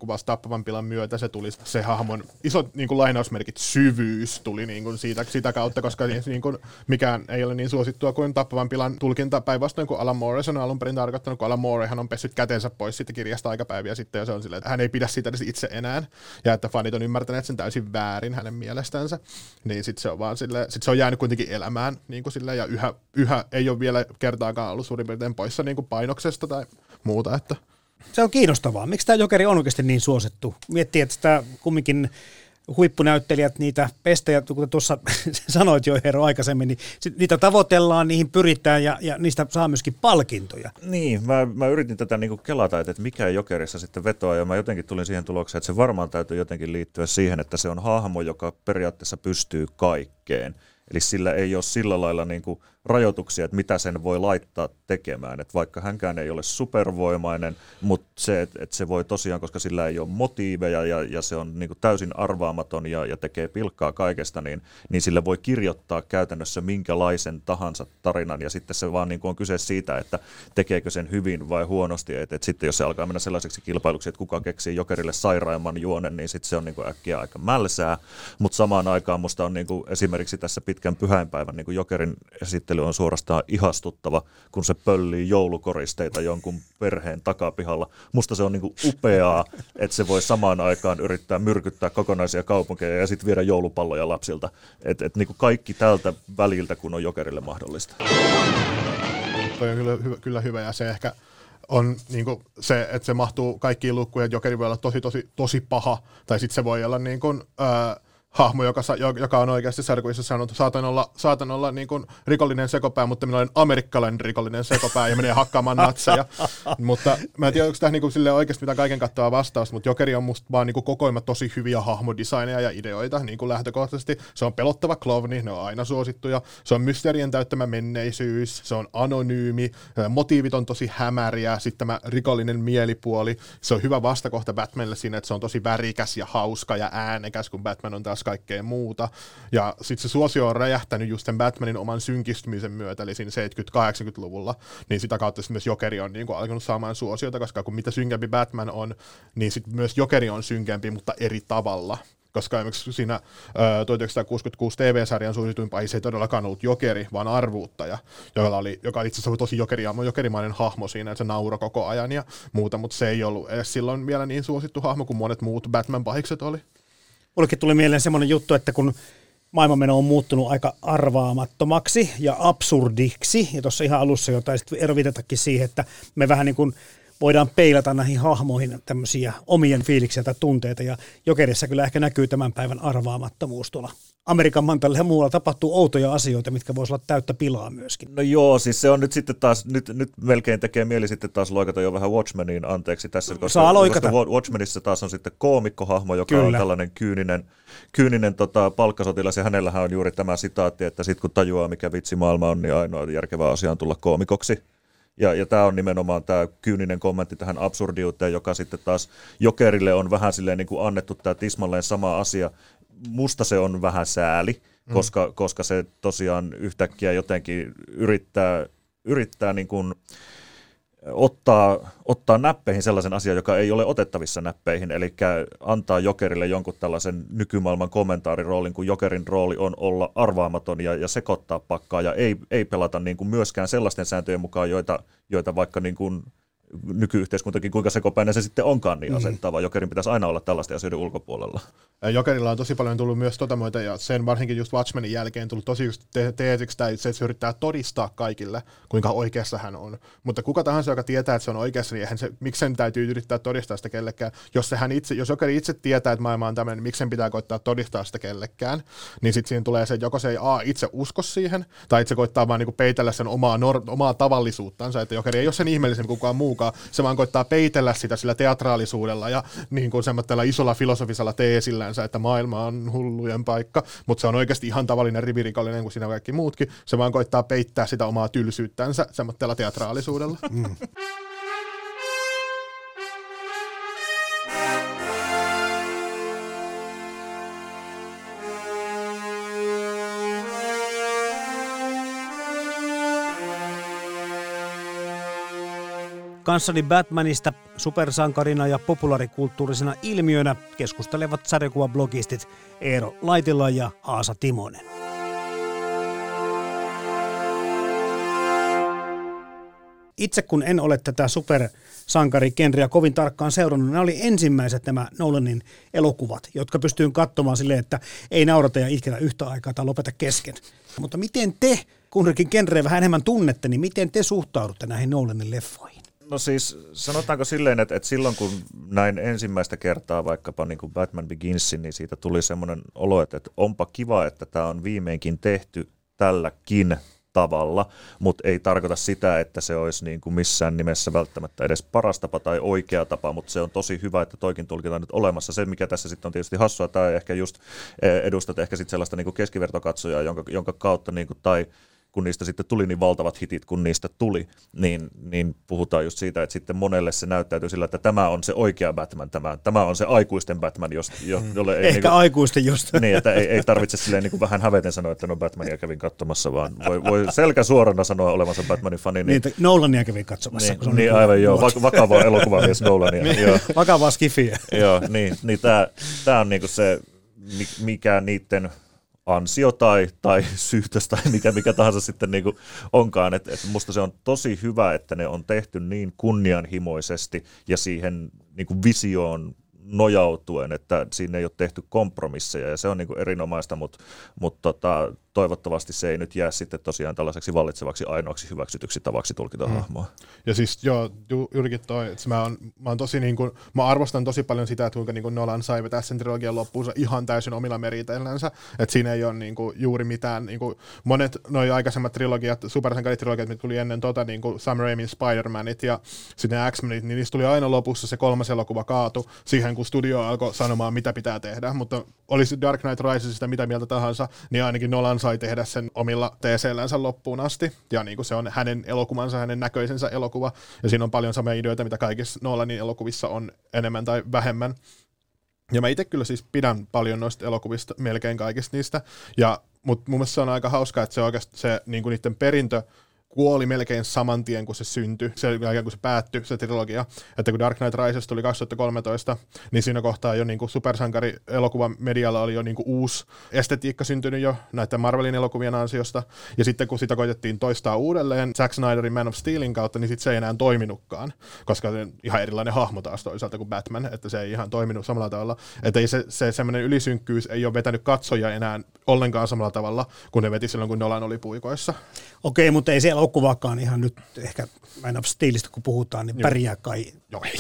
vasta tappavan pilan myötä se tuli se hahmon iso niin kuin lainausmerkit syvyys tuli niin kuin sitä kautta, koska niin kuin mikään ei ole niin suosittua kuin tappavan pilan tulkinta päinvastoin kuin Alan Moore. Se on alun perin tarkoittanut, kun Alan Moore hän on pessyt kätensä pois siitä kirjasta aikapäiviä sitten, ja se on silleen, että hän ei pidä siitä itse enää, ja että fanit on ymmärtäneet sen täysin väärin hänen mielestänsä, niin sitten se on vaan silleen, sit se on jäänyt kuitenkin elämään niin kuin silleen, ja yhä ei ole vielä kertaakaan ollut suurin piirtein poissa niin kuin painoksesta tai muuta, että. Se on kiinnostavaa. Miksi tämä jokeri on oikeasti niin suosittu? Miettii, että sitä kumminkin huippunäyttelijät, niitä pestejä, kuten tuossa sanoit jo Eero aikaisemmin, niin niitä tavoitellaan, niihin pyritään ja niistä saa myöskin palkintoja. Niin, mä yritin tätä niinku kelata, että mikä jokerissa sitten vetoaa, ja mä jotenkin tulin siihen tulokseen, että se varmaan täytyy jotenkin liittyä siihen, että se on hahmo, joka periaatteessa pystyy kaikkeen. Eli sillä ei ole sillä lailla niin kuin rajoituksia, että mitä sen voi laittaa tekemään. Että vaikka hänkään ei ole supervoimainen, mutta se, että se voi tosiaan, koska sillä ei ole motiiveja ja se on niin kuin täysin arvaamaton ja tekee pilkkaa kaikesta, niin sillä voi kirjoittaa käytännössä minkälaisen tahansa tarinan. Ja sitten se vaan niin kuin on kyse siitä, että tekeekö sen hyvin vai huonosti. Että sitten jos se alkaa mennä sellaiseksi kilpailuksi, että kuka keksii jokerille sairaimman juonen, niin sitten se on niin kuin äkkiä aika mälsää. Mutta samaan aikaan musta on niin kuin esimerkiksi tässä Pitkän pyhäinpäivän niin kuin jokerin esittely on suorastaan ihastuttava, kun se pöllii joulukoristeita jonkun perheen takapihalla. Musta se on niin kuin upeaa, että se voi samaan aikaan yrittää myrkyttää kokonaisia kaupunkeja ja sitten viedä joulupalloja lapsilta. Et niin kuin kaikki tältä väliltä, kun on jokerille mahdollista. Toi on kyllä hyvä, ja se ehkä on niinku se, että se mahtuu kaikkiin lukkuihin, että jokeri voi olla tosi paha, tai sitten se voi olla niin kuin hahmo, joka on oikeasti sarkuissa sanonut, saatan olla niin kuin rikollinen sekopää, mutta minä olen amerikkalainen rikollinen sekopää ja menee hakkaamaan natseja. Mutta mä en tiedä, onko tämä niin kuin sille oikeasti mitään kaiken kattavaa vastausta, mutta jokeri on musta vaan niin kuin kokoelma tosi hyviä hahmodisaineja ja ideoita niin kuin lähtökohtaisesti. Se on pelottava klovni, ne on aina suosittuja. Se on mysteerien täyttämä menneisyys, se on anonyymi, motiivit on tosi hämäriä, sitten tämä rikollinen mielipuoli. Se on hyvä vastakohta Batmanille siinä, että se on tosi värikäs ja hauska ja äänekäs, kun Batman on taas kaikkea muuta. Ja sitten se suosio on räjähtänyt just sen Batmanin oman synkistymisen myötä, eli siinä 70-80-luvulla, niin sitä kautta myös jokeri on niin kuin alkanut saamaan suosiota, koska kun mitä synkempi Batman on, niin sitten myös jokeri on synkempi, mutta eri tavalla. Koska esimerkiksi siinä 1966 TV-sarjan suosituin pahis ei todellakaan ollut jokeri, vaan arvuuttaja, joka oli itse asiassa tosi jokerimainen hahmo siinä, että se nauroi koko ajan ja muuta, mutta se ei ollut edes silloin vielä niin suosittu hahmo kuin monet muut Batman-pahikset oli. Mullekin tuli mieleen semmoinen juttu, että kun maailmanmeno on muuttunut aika arvaamattomaksi ja absurdiksi, ja tuossa ihan alussa jo taisi erovitetakin siihen, että me vähän niin kuin voidaan peilata näihin hahmoihin tämmöisiä omien fiiliksiä tai tunteita, ja jokerissa kyllä ehkä näkyy tämän päivän arvaamattomuus tuolla Amerikan mantalle ja muualla tapahtuu outoja asioita, mitkä voisi olla täyttä pilaa myöskin. No joo, siis se on nyt sitten taas, nyt melkein tekee mieli sitten taas loikata jo vähän Watchmeniin, anteeksi tässä, koska Watchmenissa taas on sitten koomikkohahmo, joka Kyllä. on tällainen kyyninen palkkasotilas, ja hänellähän on juuri tämä sitaatti, että sit kun tajuaa mikä vitsi maailma on, niin ainoa järkevä asia on tulla koomikoksi. Ja tämä on nimenomaan tämä kyyninen kommentti tähän absurdiuteen, joka sitten taas Jokerille on vähän silleen niin kuin annettu tämä tismalleen sama asia. Musta se on vähän sääli, koska se tosiaan yhtäkkiä jotenkin yrittää niin kuin ottaa näppeihin sellaisen asian, joka ei ole otettavissa näppeihin, eli antaa Jokerille jonkun tällaisen nykymaailman kommentaariroolin, kun Jokerin rooli on olla arvaamaton ja sekoittaa pakkaa, ja ei pelata niin kuin myöskään sellaisten sääntöjen mukaan, joita vaikka niin kuin nykyyhteiskuntakin, kuinka sekopäinen se sitten onkaan, niin asettava. Jokerin pitäisi aina olla tällaisten asioiden ulkopuolella. Jokerilla on tosi paljon tullut myös moita, ja sen varsinkin just Watchmenin jälkeen tullut tosi just teetiksi se, että se yrittää todistaa kaikille, kuinka oikeassa hän on. Mutta kuka tahansa, joka tietää, että se on oikeassa, niin miksi sen täytyy yrittää todistaa sitä kellekään? Jos Jokeri itse tietää, että maailma on tämmöinen, miksi sen pitää koittaa todistaa sitä kellekään? Niin sitten siinä tulee se, että joko se ei itse usko siihen, tai itse koittaa vaan niinku peitellä sen omaa tavallisuuttansa, että Jokeri ei ole sen ihmeellisempi kuin kukaan muu. Se vaan koittaa peitellä sitä sillä teatraalisuudella ja niin kuin semmoisella isolla filosofisella teesillänsä, että maailma on hullujen paikka, mutta se on oikeasti ihan tavallinen rivirikollinen kuin sinä kaikki muutkin. Se vaan koittaa peittää sitä omaa tylsyyttänsä semmoisella teatraalisuudella. Mm. Kanssani Batmanista supersankarina ja populaarikulttuurisena ilmiönä keskustelevat sarjakuvablogistit Eero Laitila ja Aasa Timonen. Itse kun en ole tätä supersankarigenreä kovin tarkkaan seurannut, nämä oli ensimmäiset nämä Nolanin elokuvat, jotka pystyin katsomaan silleen, että ei naurata ja itketä yhtä aikaa tai lopeta kesken. Mutta miten te, kunkin genreä vähän enemmän tunnette, niin miten te suhtaudutte näihin Nolanin leffoihin? No siis sanotaanko silleen, että silloin kun näin ensimmäistä kertaa vaikkapa niin kuin Batman Beginsin, niin siitä tuli semmoinen olo, että onpa kiva, että tämä on viimeinkin tehty tälläkin tavalla, mutta ei tarkoita sitä, että se olisi niin kuin missään nimessä välttämättä edes paras tapa tai oikea tapa, mutta se on tosi hyvä, että toikin tulkitaan nyt olemassa. Se, mikä tässä sitten on tietysti hassua, tai ehkä just edustat ehkä sitten sellaista niin kuin keskivertokatsojaa, jonka kautta niin kuin, tai kun niistä sitten tuli niin valtavat hitit, kun niistä tuli, niin puhutaan just siitä, että sitten monelle se näyttäytyy sillä, että tämä on se oikea Batman, tämä on se aikuisten Batman, jolle ei... Ehkä niin kuin, aikuisten just. Niin, että ei tarvitse silleen niin kuin vähän häveten sanoa, että no Batmania kävin katsomassa, vaan voi selkä suorana sanoa olevansa Batmanin fani. Niin, Nolania kävin katsomassa. Niin aivan joo, vakava elokuvamies Nolania. Joo. Vakavaa skifiä. Joo, niin tämä on niin kuin se, mikä niiden ansio tai syytös tai mikä tahansa sitten niin kuin onkaan. Et musta se on tosi hyvä, että ne on tehty niin kunnianhimoisesti ja siihen niin kuin visioon nojautuen, että siinä ei ole tehty kompromisseja, ja se on niin kuin erinomaista, mutta toivottavasti se ei nyt jää sitten tosiaan tällaiseksi vallitsevaksi ainoaksi hyväksytyksi tavaksi tulkita hahmoa. Ja siis joo, juurikin toi, että mä arvostan tosi paljon sitä, että kuinka niin kuin Nolan sai vetää sen trilogian loppuunsa ihan täysin omilla meriteillänsä, että siinä ei ole niin kuin juuri mitään, niin kuin monet noi aikaisemmat trilogiat, supersankaritrilogiat, mitkä tuli ennen niin kuin Sam Raimin Spider-Manit ja sitten X-Menit, niin niistä tuli aina lopussa se kolmas elokuva kaatu siihen, kun studio alkoi sanomaan, mitä pitää tehdä, mutta olisi Dark Knight Risesista mitä mieltä tahansa, niin ainakin Nolan sai tehdä sen omilla teeseillänsä loppuun asti, ja niin kuin se on hänen elokuvansa, hänen näköisensä elokuva, ja siinä on paljon samoja ideoita, mitä kaikissa Nolanin elokuvissa on enemmän tai vähemmän. Ja mä itse kyllä siis pidän paljon noista elokuvista, melkein kaikista niistä, mutta mun mielestä se on aika hauskaa, että se oikeasti se niin kuin niiden perintö kuoli melkein saman tien, kun se syntyi, kun se päättyi, se trilogia. Että kun Dark Knight Rises tuli 2013, niin siinä kohtaa jo niin kuin supersankari-elokuvan medialla oli jo niin kuin uusi estetiikka syntynyt jo näiden Marvelin elokuvien ansiosta. Ja sitten kun sitä koitettiin toistaa uudelleen Zack Snyderin Man of Steelin kautta, niin sitten se ei enää toiminutkaan, koska se on ihan erilainen hahmo taas toisaalta kuin Batman, että se ei ihan toiminut samalla tavalla. Että se semmoinen ylisynkkyys ei ole vetänyt katsojia enää ollenkaan samalla tavalla, kun ne veti silloin, kun Nolan oli puikoissa. Okei, mutta ei siellä elokuvakaan ihan nyt ehkä Man of Steelistä, kun puhutaan, niin pärjää kai. No ei.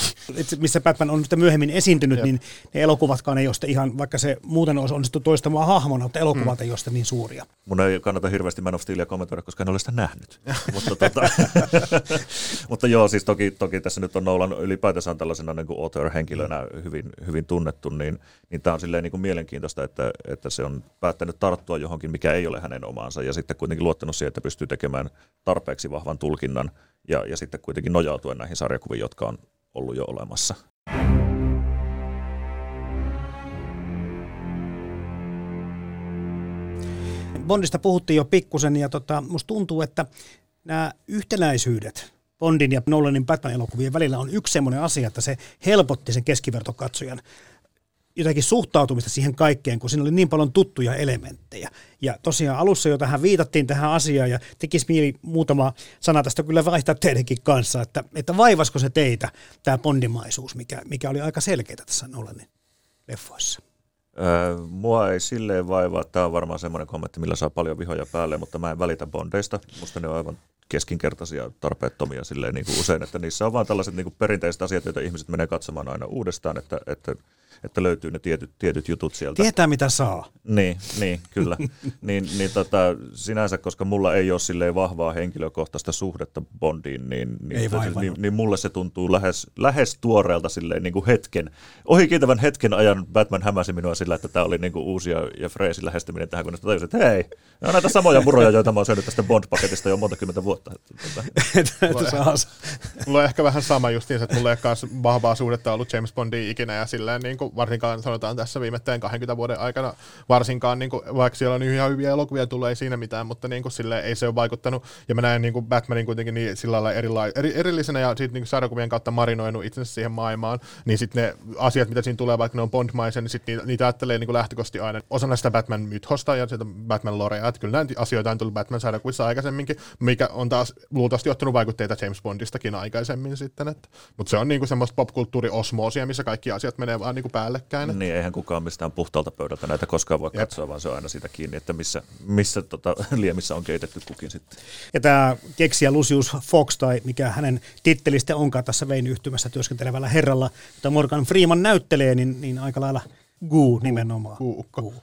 Missä Batman on myöhemmin esiintynyt, niin ne elokuvatkaan ei ole sitä ihan, vaikka se muuten olisi onnistu toistamaan hahmona, mutta elokuvat ei ole sitä niin suuria. Mun ei kannata hirveästi Man of Steelia kommentoida, koska en ole sitä nähnyt. Mutta joo, siis toki tässä nyt on Nolan ylipäätänsä tällaisena niin kuin author-henkilönä hyvin tunnettu, niin tämä on silleen niin kuin mielenkiintoista, että se on päättänyt tarttua johonkin, mikä ei ole hänen omaansa, ja sitten kuitenkin luottanut siihen, että pystyy tekemään tarpeeksi vahvan tulkinnan, ja sitten kuitenkin nojautuen näihin sarjakuviin, jotka on ollut jo olemassa. Bondista puhuttiin jo pikkusen, ja musta tuntuu, että nämä yhtenäisyydet Bondin ja Nolanin Batman-elokuvien välillä on yksi semmoinen asia, että se helpotti sen keskivertokatsojan jotakin suhtautumista siihen kaikkeen, kun siinä oli niin paljon tuttuja elementtejä. Ja tosiaan alussa jo tähän viitattiin tähän asiaan, ja tekisi mieli muutama sana tästä kyllä vaihtaa teidänkin kanssa, että vaivasko se teitä, tämä bondimaisuus, mikä oli aika selkeää tässä Nolanin leffoissa? Mua ei silleen vaivaa. Tämä on varmaan semmoinen kommentti, millä saa paljon vihoja päälle, mutta mä en välitä bondeista. Musta ne on aivan keskinkertaisia, tarpeettomia silleen niin kuin usein, että niissä on vaan tällaiset niin kuin perinteiset asiat, joita ihmiset menee katsomaan aina uudestaan, että löytyy ne tietyt jutut sieltä. Tietää mitä saa. Niin kyllä. Sinänsä, koska mulla ei ole silleen vahvaa henkilökohtaista suhdetta Bondiin, niin mulle se tuntuu lähes tuoreelta silleen niin kuin hetken. Ohikiitävän hetken ajan Batman hämäsi minua sillä, että tämä oli niin kuin uusi ja freesi lähestyminen tähän, kun tajusin, että hei, nämä on näitä samoja muroja, joita mä oon syönyt tästä Bond-paketista jo monta kymmentä vuotta. Mulla on ehkä vähän sama just niin, että mulla ei ole vahvaa suhdetta ollut James Bondiin ikinä ja silleen niin kuin varsinkaan sanotaan tässä viimettäin 20 vuoden aikana, varsinkaan niin kuin, vaikka siellä on ihan hyviä elokuvia, tulee ei siinä mitään, mutta niin kuin, silleen, ei se ole vaikuttanut. Ja mä näen niin kuin Batmanin kuitenkin niin, sillä lailla erillisenä ja siitä niin sarjakuvien kautta marinoinut itsensä siihen maailmaan, niin sitten ne asiat, mitä siinä tulee, vaikka ne on Bond-maisia, niin sitten niitä ajattelee niin kuin lähtökohtaisesti aina osana sitä Batman-mythosta ja sitä Batman-lorea. Että kyllä näitä asioita on tullut Batman-sarjakuvissa aikaisemminkin, mikä on taas luultavasti ottanut vaikutteita James Bondistakin aikaisemmin sitten. Mutta se on niin kuin semmoista popkulttuuriosmoosia, missä kaikki asiat menee vaan niin kuin päällekkäin. Niin, eihän kukaan mistään puhtaalta pöydältä näitä koskaan voi katsoa, vaan se on aina siitä kiinni, että missä liemissä on keitetty kukin sitten. Ja tämä keksijä Lucius Fox, tai mikä hänen tittelistä onkaan tässä Vein yhtymässä työskentelevällä herralla, jota Morgan Freeman näyttelee, niin aika lailla guu nimenomaan. Kuukko.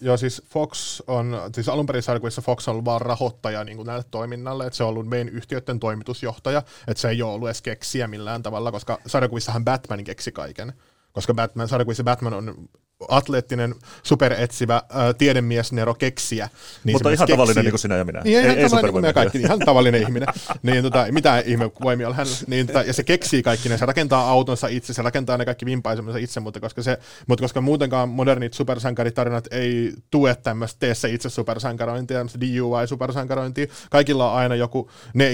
Joo, siis Fox on, siis alunperin sarjakuvissa Fox on ollut vaan rahoittaja niin kuin näille toiminnalle, että se on ollut meidän yhtiöiden toimitusjohtaja, että se ei ole ollut edes keksiä millään tavalla, koska sarjakuvissahan Batman keksi kaiken. Koska sarjakuvissa Batman on atleettinen, superetsivä, tiedemies, nero, keksijä. Niin mutta ihan tavallinen niin kuin sinä ja minä. Niin, ihan tavallinen niin me kaikki, ihan tavallinen ihminen. Niin, mitä ihme voimia on hän. Niin, ja se keksii kaikki ne, se rakentaa autonsa itse, se rakentaa ne kaikki vimpaisemansa itse, mutta koska muutenkaan modernit supersankaritarinat ei tue tämmöistä teessä itse supersankarointia, tämmöistä DIY-supersankarointia, kaikilla on aina joku, ne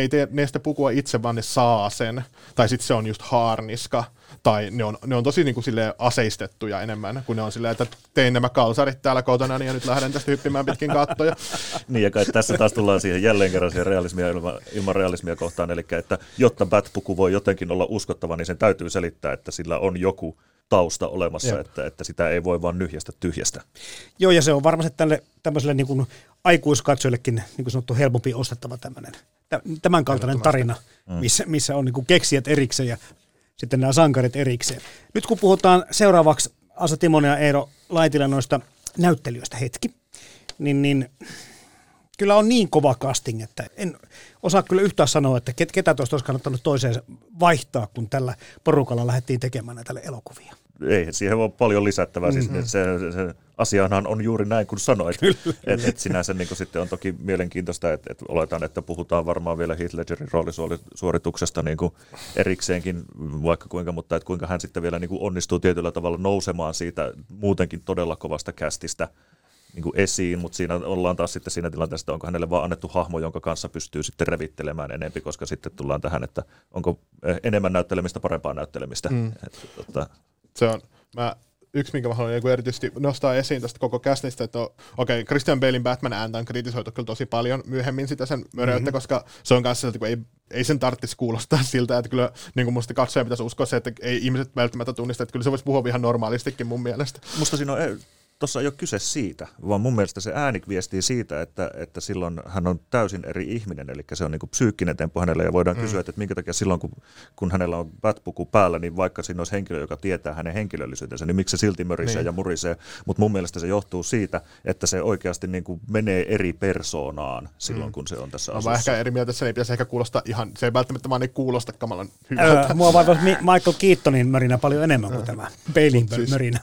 ei tee sitä pukua itse, vaan ne saa sen. Tai sitten se on just haarniska. Tai ne on tosi niin kuin silleen aseistettuja enemmän, kun ne on silleen, että tein nämä kalsarit täällä kotona, niin ja nyt lähden tästä hyppimään pitkin kattoja. Niin, ja kai tässä taas tullaan siihen jälleen kerran siihen realismia ilman realismia kohtaan, eli että jotta Bat-puku voi jotenkin olla uskottava, niin sen täytyy selittää, että sillä on joku tausta olemassa, että sitä ei voi vaan nyhjästä tyhjästä. Joo, ja se on varmasti tämmöiselle niin kuin aikuiskatsoillekin niin kuin sanottu helpompi ostettava tämän kaltainen tarina, missä on niin kuin keksijät erikseen ja sitten nämä sankarit erikseen. Nyt kun puhutaan seuraavaksi Aasa Timonen ja Eero Laitila noista näyttelijöistä hetki, niin kyllä on niin kova casting, että en osaa kyllä yhtään sanoa, että ketä tuosta olisi kannattanut toiseen vaihtaa, kun tällä porukalla lähdettiin tekemään näitä elokuvia. Ei, siihen on paljon lisättävää. Siis se asiahan on juuri näin kuin sanoit. Et sinänsä niin kuin sitten on toki mielenkiintoista, että oletan, että puhutaan varmaan vielä Heath Ledgerin roolisuorituksesta niin kuin erikseenkin, vaikka kuinka, mutta että kuinka hän sitten vielä niin kuin onnistuu tietyllä tavalla nousemaan siitä muutenkin todella kovasta kästistä niin kuin esiin, mutta siinä ollaan taas sitten siinä tilanteessa, että onko hänelle vaan annettu hahmo, jonka kanssa pystyy sitten revittelemään enempi, koska sitten tullaan tähän, että onko enemmän näyttelemistä, parempaa näyttelemistä. Se on, yksi, minkä mä haluan erityisesti nostaa esiin tästä koko castista, että okei, Christian Balein Batman-ääntä on kritisoitu kyllä tosi paljon myöhemmin sitä sen möröyttä, koska se on kanssa, että ei sen tarvitsisi kuulostaa siltä, että kyllä niin kuin musta katsoja pitäisi uskoa se, että ei ihmiset välttämättä tunnista, että kyllä se voisi puhua ihan normaalistikin mun mielestä. Musta siinä on tuossa ei ole kyse siitä, vaan mun mielestä se ääni viestii siitä, että silloin hän on täysin eri ihminen, eli se on niin kuin psyykkinen tempo hänellä, ja voidaan kysyä, että minkä takia silloin, kun hänellä on bat-puku päällä, niin vaikka siinä olisi henkilö, joka tietää hänen henkilöllisyytensä, niin miksi se silti mörisee ja murisee, mutta mun mielestä se johtuu siitä, että se oikeasti niin kuin menee eri persoonaan silloin, kun se on tässä asussa. Mä ehkä eri mieltä, että se ei pitäisi ehkä kuulostaa ihan, se ei välttämättä vaan ei kuulosta kamalan hyvältä. Mua vaivasi Michael Keatonin mörinä paljon enemmän kuin tämä Balein mörinä.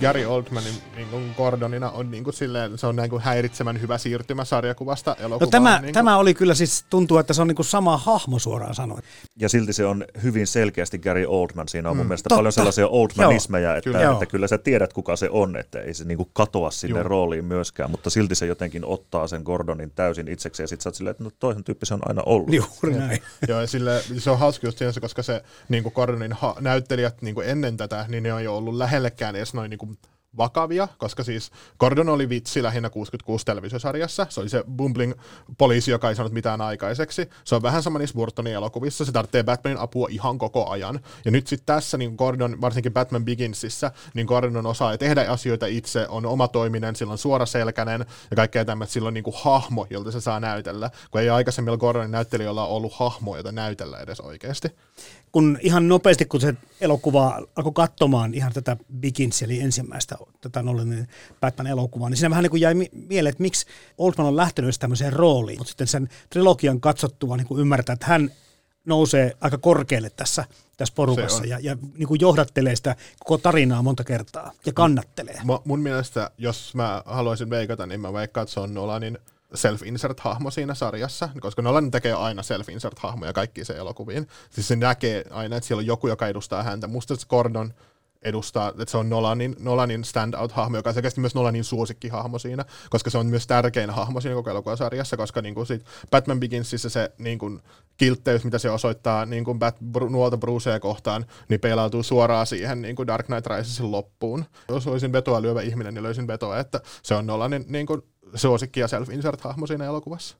Gary Oldmanin niin Gordonina on niin kuin silleen, se on niin kuin häiritsevän hyvä siirtymä sarjakuvasta elokuvaan. No tämä oli kyllä siis, tuntuu, että se on niin kuin sama hahmo suoraan sanoen. Ja silti se on hyvin selkeästi Gary Oldman. Siinä on mun mielestä totta. Paljon sellaisia Oldmanismeja, että kyllä sä tiedät kuka se on, että ei se niin kuin katoa sinne rooliin myöskään, mutta silti se jotenkin ottaa sen Gordonin täysin itseksi ja sit sä oot silleen, että no toisen tyyppi se on aina ollut. Juuri näin. Joo, ja sille, se on hauska just sinänsä, koska se niin kuin Gordonin näyttelijät niin kuin ennen tätä, niin ne on jo ollut lähellekään edes noin niin kuin vakavia, koska siis Gordon oli vitsi lähinnä 66 televisiosarjassa. Se oli se bumbling poliisi, joka ei saanut mitään aikaiseksi. Se on vähän sama niissä Burtonin elokuvissa. Se tarvitsee Batmanin apua ihan koko ajan. Ja nyt sitten tässä niin Gordon, varsinkin Batman Beginsissä, niin Gordon osaa tehdä asioita itse, on omatoiminen, sillä on suoraselkäinen ja kaikkea tämmöistä. Sillä on niin kuin hahmo, jolta se saa näytellä, kun ei aikaisemmilla Gordonin näyttelijöillä ollut hahmo, jota näytellä edes oikeasti. Kun ihan nopeasti, kun se elokuva alkoi katsomaan ihan tätä Begins, eli ensimmäistä tätä Nolanin Batman-elokuvaa, niin siinä vähän niin kuin jäi mieleen, että miksi Oldman on lähtenyt tämmöiseen rooliin. Mutta sitten sen trilogian katsottua niin kuin ymmärtää, että hän nousee aika korkealle tässä porukassa ja niin kuin johdattelee sitä koko tarinaa monta kertaa ja kannattelee. Mun mielestä, jos mä haluaisin veikata, niin mä veikkaan, että se on Nolanin self-insert-hahmo siinä sarjassa, koska Nolan tekee aina self-insert-hahmoja kaikkiin sen elokuviin. Siis se näkee aina, että siellä on joku, joka edustaa häntä. Musta se Gordon edustaa, että se on Nolanin stand-out-hahmo, joka on selkeästi myös Nolanin suosikkihahmo siinä, koska se on myös tärkein hahmo siinä koko elokuvasarjassa, koska niin kuin sit Batman Beginsissä se niin kuin kiltteys, mitä se osoittaa niin kuin nuolta Brucea kohtaan, niin peilautuu suoraan siihen niin kuin Dark Knight Risesin loppuun. Jos olisin vetoa lyövä ihminen, niin löysin vetoa, että se on Nolanin niin kuin suosikki ja self-insert-hahmo siinä elokuvassa.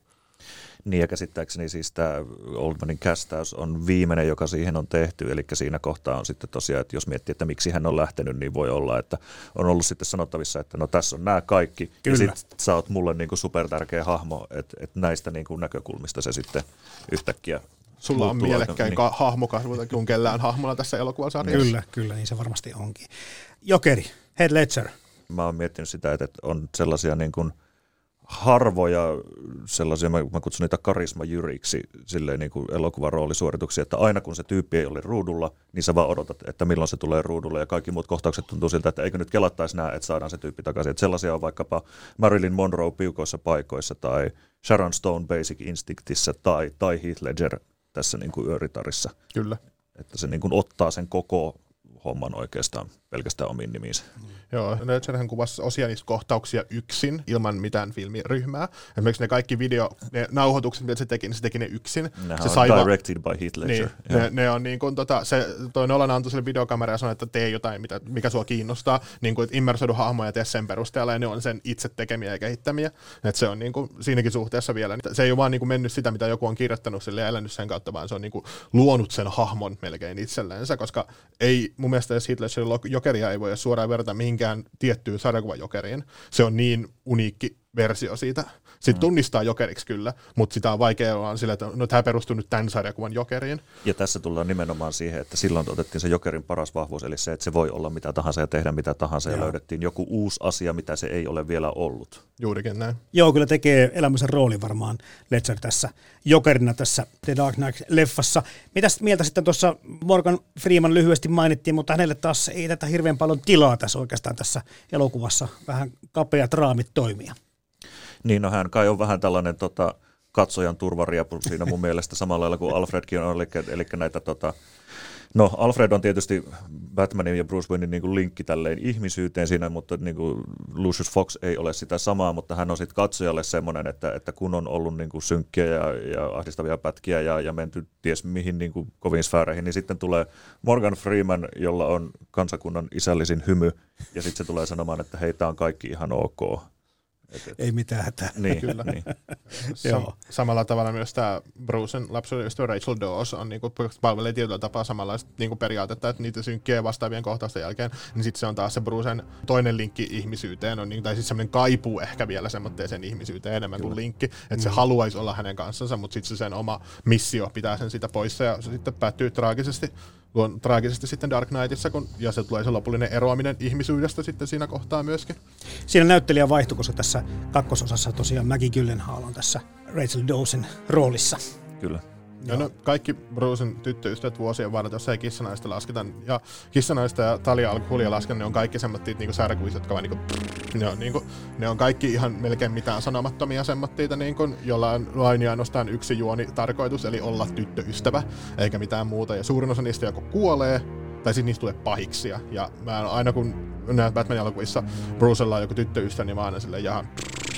Niin, ja käsittääkseni siis tämä Oldmanin kästäys on viimeinen, joka siihen on tehty, eli siinä kohtaa on sitten tosiaan, että jos miettii, että miksi hän on lähtenyt, niin voi olla, että on ollut sitten sanottavissa, että no tässä on nämä kaikki, kyllä, ja sitten sä oot mulle niin kuin supertärkeä hahmo, että näistä niin kuin näkökulmista se sitten yhtäkkiä. Sulla on mielekkäin niin hahmokasvuta kuin kellään hahmolla tässä elokuvasarjassa. Kyllä, niin se varmasti onkin. Jokeri, Heath Ledger. Mä oon miettinyt sitä, että on sellaisia niin kuin harvoja sellaisia, mä kutsun niitä karismajyriksi, silleen niin kuin elokuvaroolisuorituksia, että aina kun se tyyppi ei ole ruudulla, niin sä vaan odotat, että milloin se tulee ruudulle, ja kaikki muut kohtaukset tuntuu siltä, että eikö nyt kelattaisi nää, että saadaan se tyyppi takaisin. Että sellaisia on vaikkapa Marilyn Monroe Piukoissa paikoissa, tai Sharon Stone Basic Instinctissä, tai Heath Ledger tässä niin kuin Yöritarissa. Kyllä. Että se niin kuin ottaa sen koko homman oikeastaan pelkästään omiin nimiinsä. Joo, Ledgerhän kuvasi osia niistä kohtauksia yksin, ilman mitään filmiryhmää. Esimerkiksi ne kaikki videonauhoitukset, mitä se teki ne yksin. Se sai directed by Heath Ledger. Niin, ne on niin kuin, toi Nolan antoi sille videokameraa ja sanoi, että tee jotain, mikä sua kiinnostaa, niin kuin immersoidu hahmoja ja tee sen perusteella, ja ne on sen itse tekemiä ja kehittämiä. Et se on niin kuin siinäkin suhteessa vielä. Se ei ole vaan niin kuin mennyt sitä, mitä joku on kirjoittanut sille ja elänyt sen kautta, vaan se on niin kuin luonut sen hahmon melkein itsellensä, koska ei mun mielestä Heath Ledgerin Jokeria ei voi suoraan verrata mihinkään tiettyyn sarjakuvajokeriin. Se on niin uniikki versio siitä. Sitten tunnistaa jokeriksi kyllä, mutta sitä on vaikea olla sillä, että no tämä perustuu nyt tämän sarjakuvan jokeriin. Ja tässä tullaan nimenomaan siihen, että silloin otettiin se jokerin paras vahvuus, eli se, että se voi olla mitä tahansa ja tehdä mitä tahansa, ja löydettiin joku uusi asia, mitä se ei ole vielä ollut. Juurikin näin. Joo, kyllä tekee elämänsä roolin varmaan Ledger tässä jokerina tässä The Dark Knight-leffassa. Mitä mieltä sitten tuossa Morgan Freeman lyhyesti mainittiin, mutta hänelle taas ei tätä hirveän paljon tilaa tässä oikeastaan tässä elokuvassa. Vähän kapeat raamit toimia. Niin, no hän kai on vähän tällainen katsojan turvariepu siinä mun mielestä samalla lailla kuin Alfredkin on, eli näitä no Alfred on tietysti Batmanin ja Bruce Waynein niin kuin linkki tälleen ihmisyyteen siinä, mutta niin kuin Lucius Fox ei ole sitä samaa, mutta hän on sitten katsojalle semmoinen, että kun on ollut niin kuin synkkiä ja ahdistavia pätkiä ja menty ties mihin niin kuin kovin sfääreihin, niin sitten tulee Morgan Freeman, jolla on kansakunnan isällisin hymy, ja sitten se tulee sanomaan, että hei, tää on kaikki ihan ok. Ei mitään hätää. Niin, kyllä. Niin. Samalla tavalla myös tämä Brucen lapsuuden ystävä Rachel Dawes on niinku palvelee tietyllä tapaa samanlaista niinku periaatetta, että niitä synkkiä vastaavien kohtausten jälkeen, niin sitten se on taas se Brucen toinen linkki ihmisyyteen, on, tai sitten semmoinen kaipuu ehkä vielä semmoitteeseen ihmisyyteen enemmän kyllä. kuin linkki, että se haluaisi olla hänen kanssansa, mutta sitten se sen oma missio pitää sen sitä poissa ja se sitten päättyy traagisesti sitten Dark Knightissa, ja se tulee se lopullinen eroaminen ihmisyydestä sitten siinä kohtaa myöskin. Siinä näyttelijä vaihtui, koska tässä kakkososassa tosiaan Maggie Gyllenhaal on tässä Rachel Dawson roolissa. Kyllä. Ja no, kaikki Brucen tyttöystävät vuosien varrella, jos ei kissanaista lasketa, ja kissanaista ja Talia Al-Ghulia lasken, ne on kaikki semmattiit niinku särkyviset, jotka vaan niinku, ne on kaikki ihan melkein mitään sanomattomia semmattiita, niinku, jolla on ainoastaan yksi juoni tarkoitus, eli olla tyttöystävä, eikä mitään muuta, ja suurin osa niistä joko kuolee, tai sitten niistä tulee pahiksia, ja mä aina kun näet Batman-elokuvissa Brucella on joku tyttöystävä, niin mä aina silleen jahan.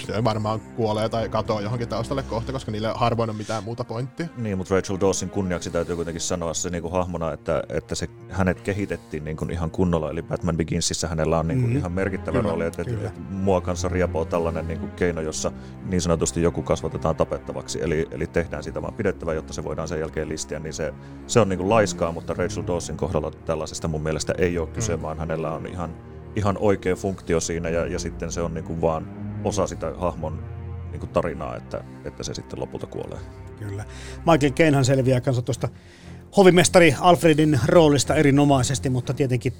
Se varmaan kuolee tai katoaa johonkin taustalle kohta, koska niillä harvoin on mitään muuta pointtia. Niin, mutta Rachel Dawson kunniaksi täytyy kuitenkin sanoa se niin kuin hahmona, että se, hänet kehitettiin niin kuin ihan kunnolla. Eli Batman Beginsissä hänellä on niin kuin ihan merkittävä rooli, että mua kanssa riepoo tällainen niin kuin keino, jossa niin sanotusti joku kasvatetaan tapettavaksi. Eli tehdään siitä vaan pidettävä, jotta se voidaan sen jälkeen listiä. Niin se on niin kuin laiskaa, mutta Rachel Dawson kohdalla tällaisesta mun mielestä ei ole kyse, vaan hänellä on ihan oikea funktio siinä ja sitten se on niin kuin vaan osa sitä hahmon niin kuin tarinaa, että se sitten lopulta kuolee. Kyllä. Michael Cainehan selviää kanssa tuosta hovimestari Alfredin roolista erinomaisesti, mutta tietenkin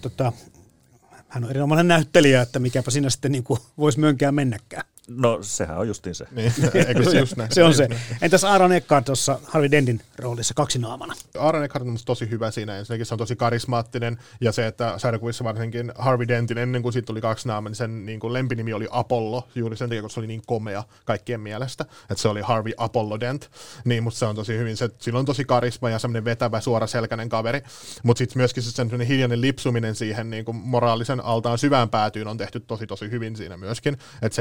hän on erinomainen näyttelijä, että mikäpä siinä sitten niin kuin voisi mönkään mennäkään. No sehän on justiin se. Niin. Eikö se just näin? Se on se. Entäs Aaron Eckhart tuossa Harvey Dentin roolissa kaksinaamana? Aaron Eckhart on tosi hyvä siinä. Ensinnäkin se on tosi karismaattinen ja se, että sarjakuvissa varsinkin Harvey Dentin ennen kuin siitä tuli kaksinaama, niin sen niin kuin lempinimi oli Apollo juuri sen takia, kun se oli niin komea kaikkien mielestä. Että se oli Harvey Apollo Dent. Niin, mutta se on tosi hyvin. Sillä on tosi karisma ja semmoinen vetävä, suoraselkäinen kaveri. Mutta sitten myöskin se semmoinen hiljainen lipsuminen siihen niin kuin moraalisen altaan syvään päätyyn on tehty tosi hyvin siinä myöskin. Että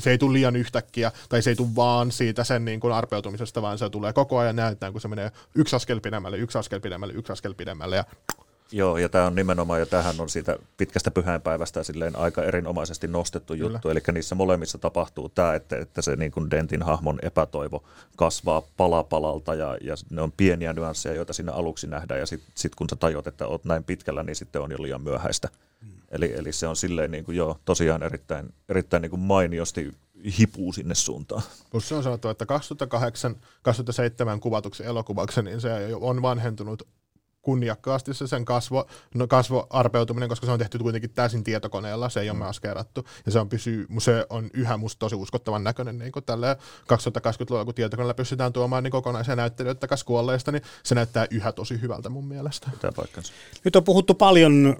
se ei tule liian yhtäkkiä, tai se ei tule vaan siitä sen niin kuin arpeutumisesta, vaan se tulee koko ajan näyttää, kun se menee yksi askel pidemmälle, yksi askel pidemmälle, yksi askel pidemmälle. Ja joo, ja tämä on nimenomaan, ja tämähän on siitä pitkästä pyhäinpäivästä silleen aika erinomaisesti nostettu juttu, eli niissä molemmissa tapahtuu tämä, että se niin kuin Dentin hahmon epätoivo kasvaa palapalalta, ja ne on pieniä nyansseja, joita siinä aluksi nähdään, ja sit kun sä tajut, että oot näin pitkällä, niin sitten on jo liian myöhäistä. Eli se on silleen niin kuin, joo, tosiaan erittäin niin kuin mainiosti hipuu sinne suuntaan. Plus se on sanottu, että 2007 kuvatuksen elokuvaksi, niin se on vanhentunut kunniakkaasti se sen kasvoarpeutuminen, koska se on tehty kuitenkin täysin tietokoneella, se ei ole maskeerattu, ja se on yhä musta tosi uskottavan näköinen, niin kuin tälleen 2020-luvulla, kun tietokoneella pystytään tuomaan niin kokonaisia näyttelijöitä takaisin kuolleista, niin se näyttää yhä tosi hyvältä mun mielestä. Pitää paikkansa. Nyt on puhuttu paljon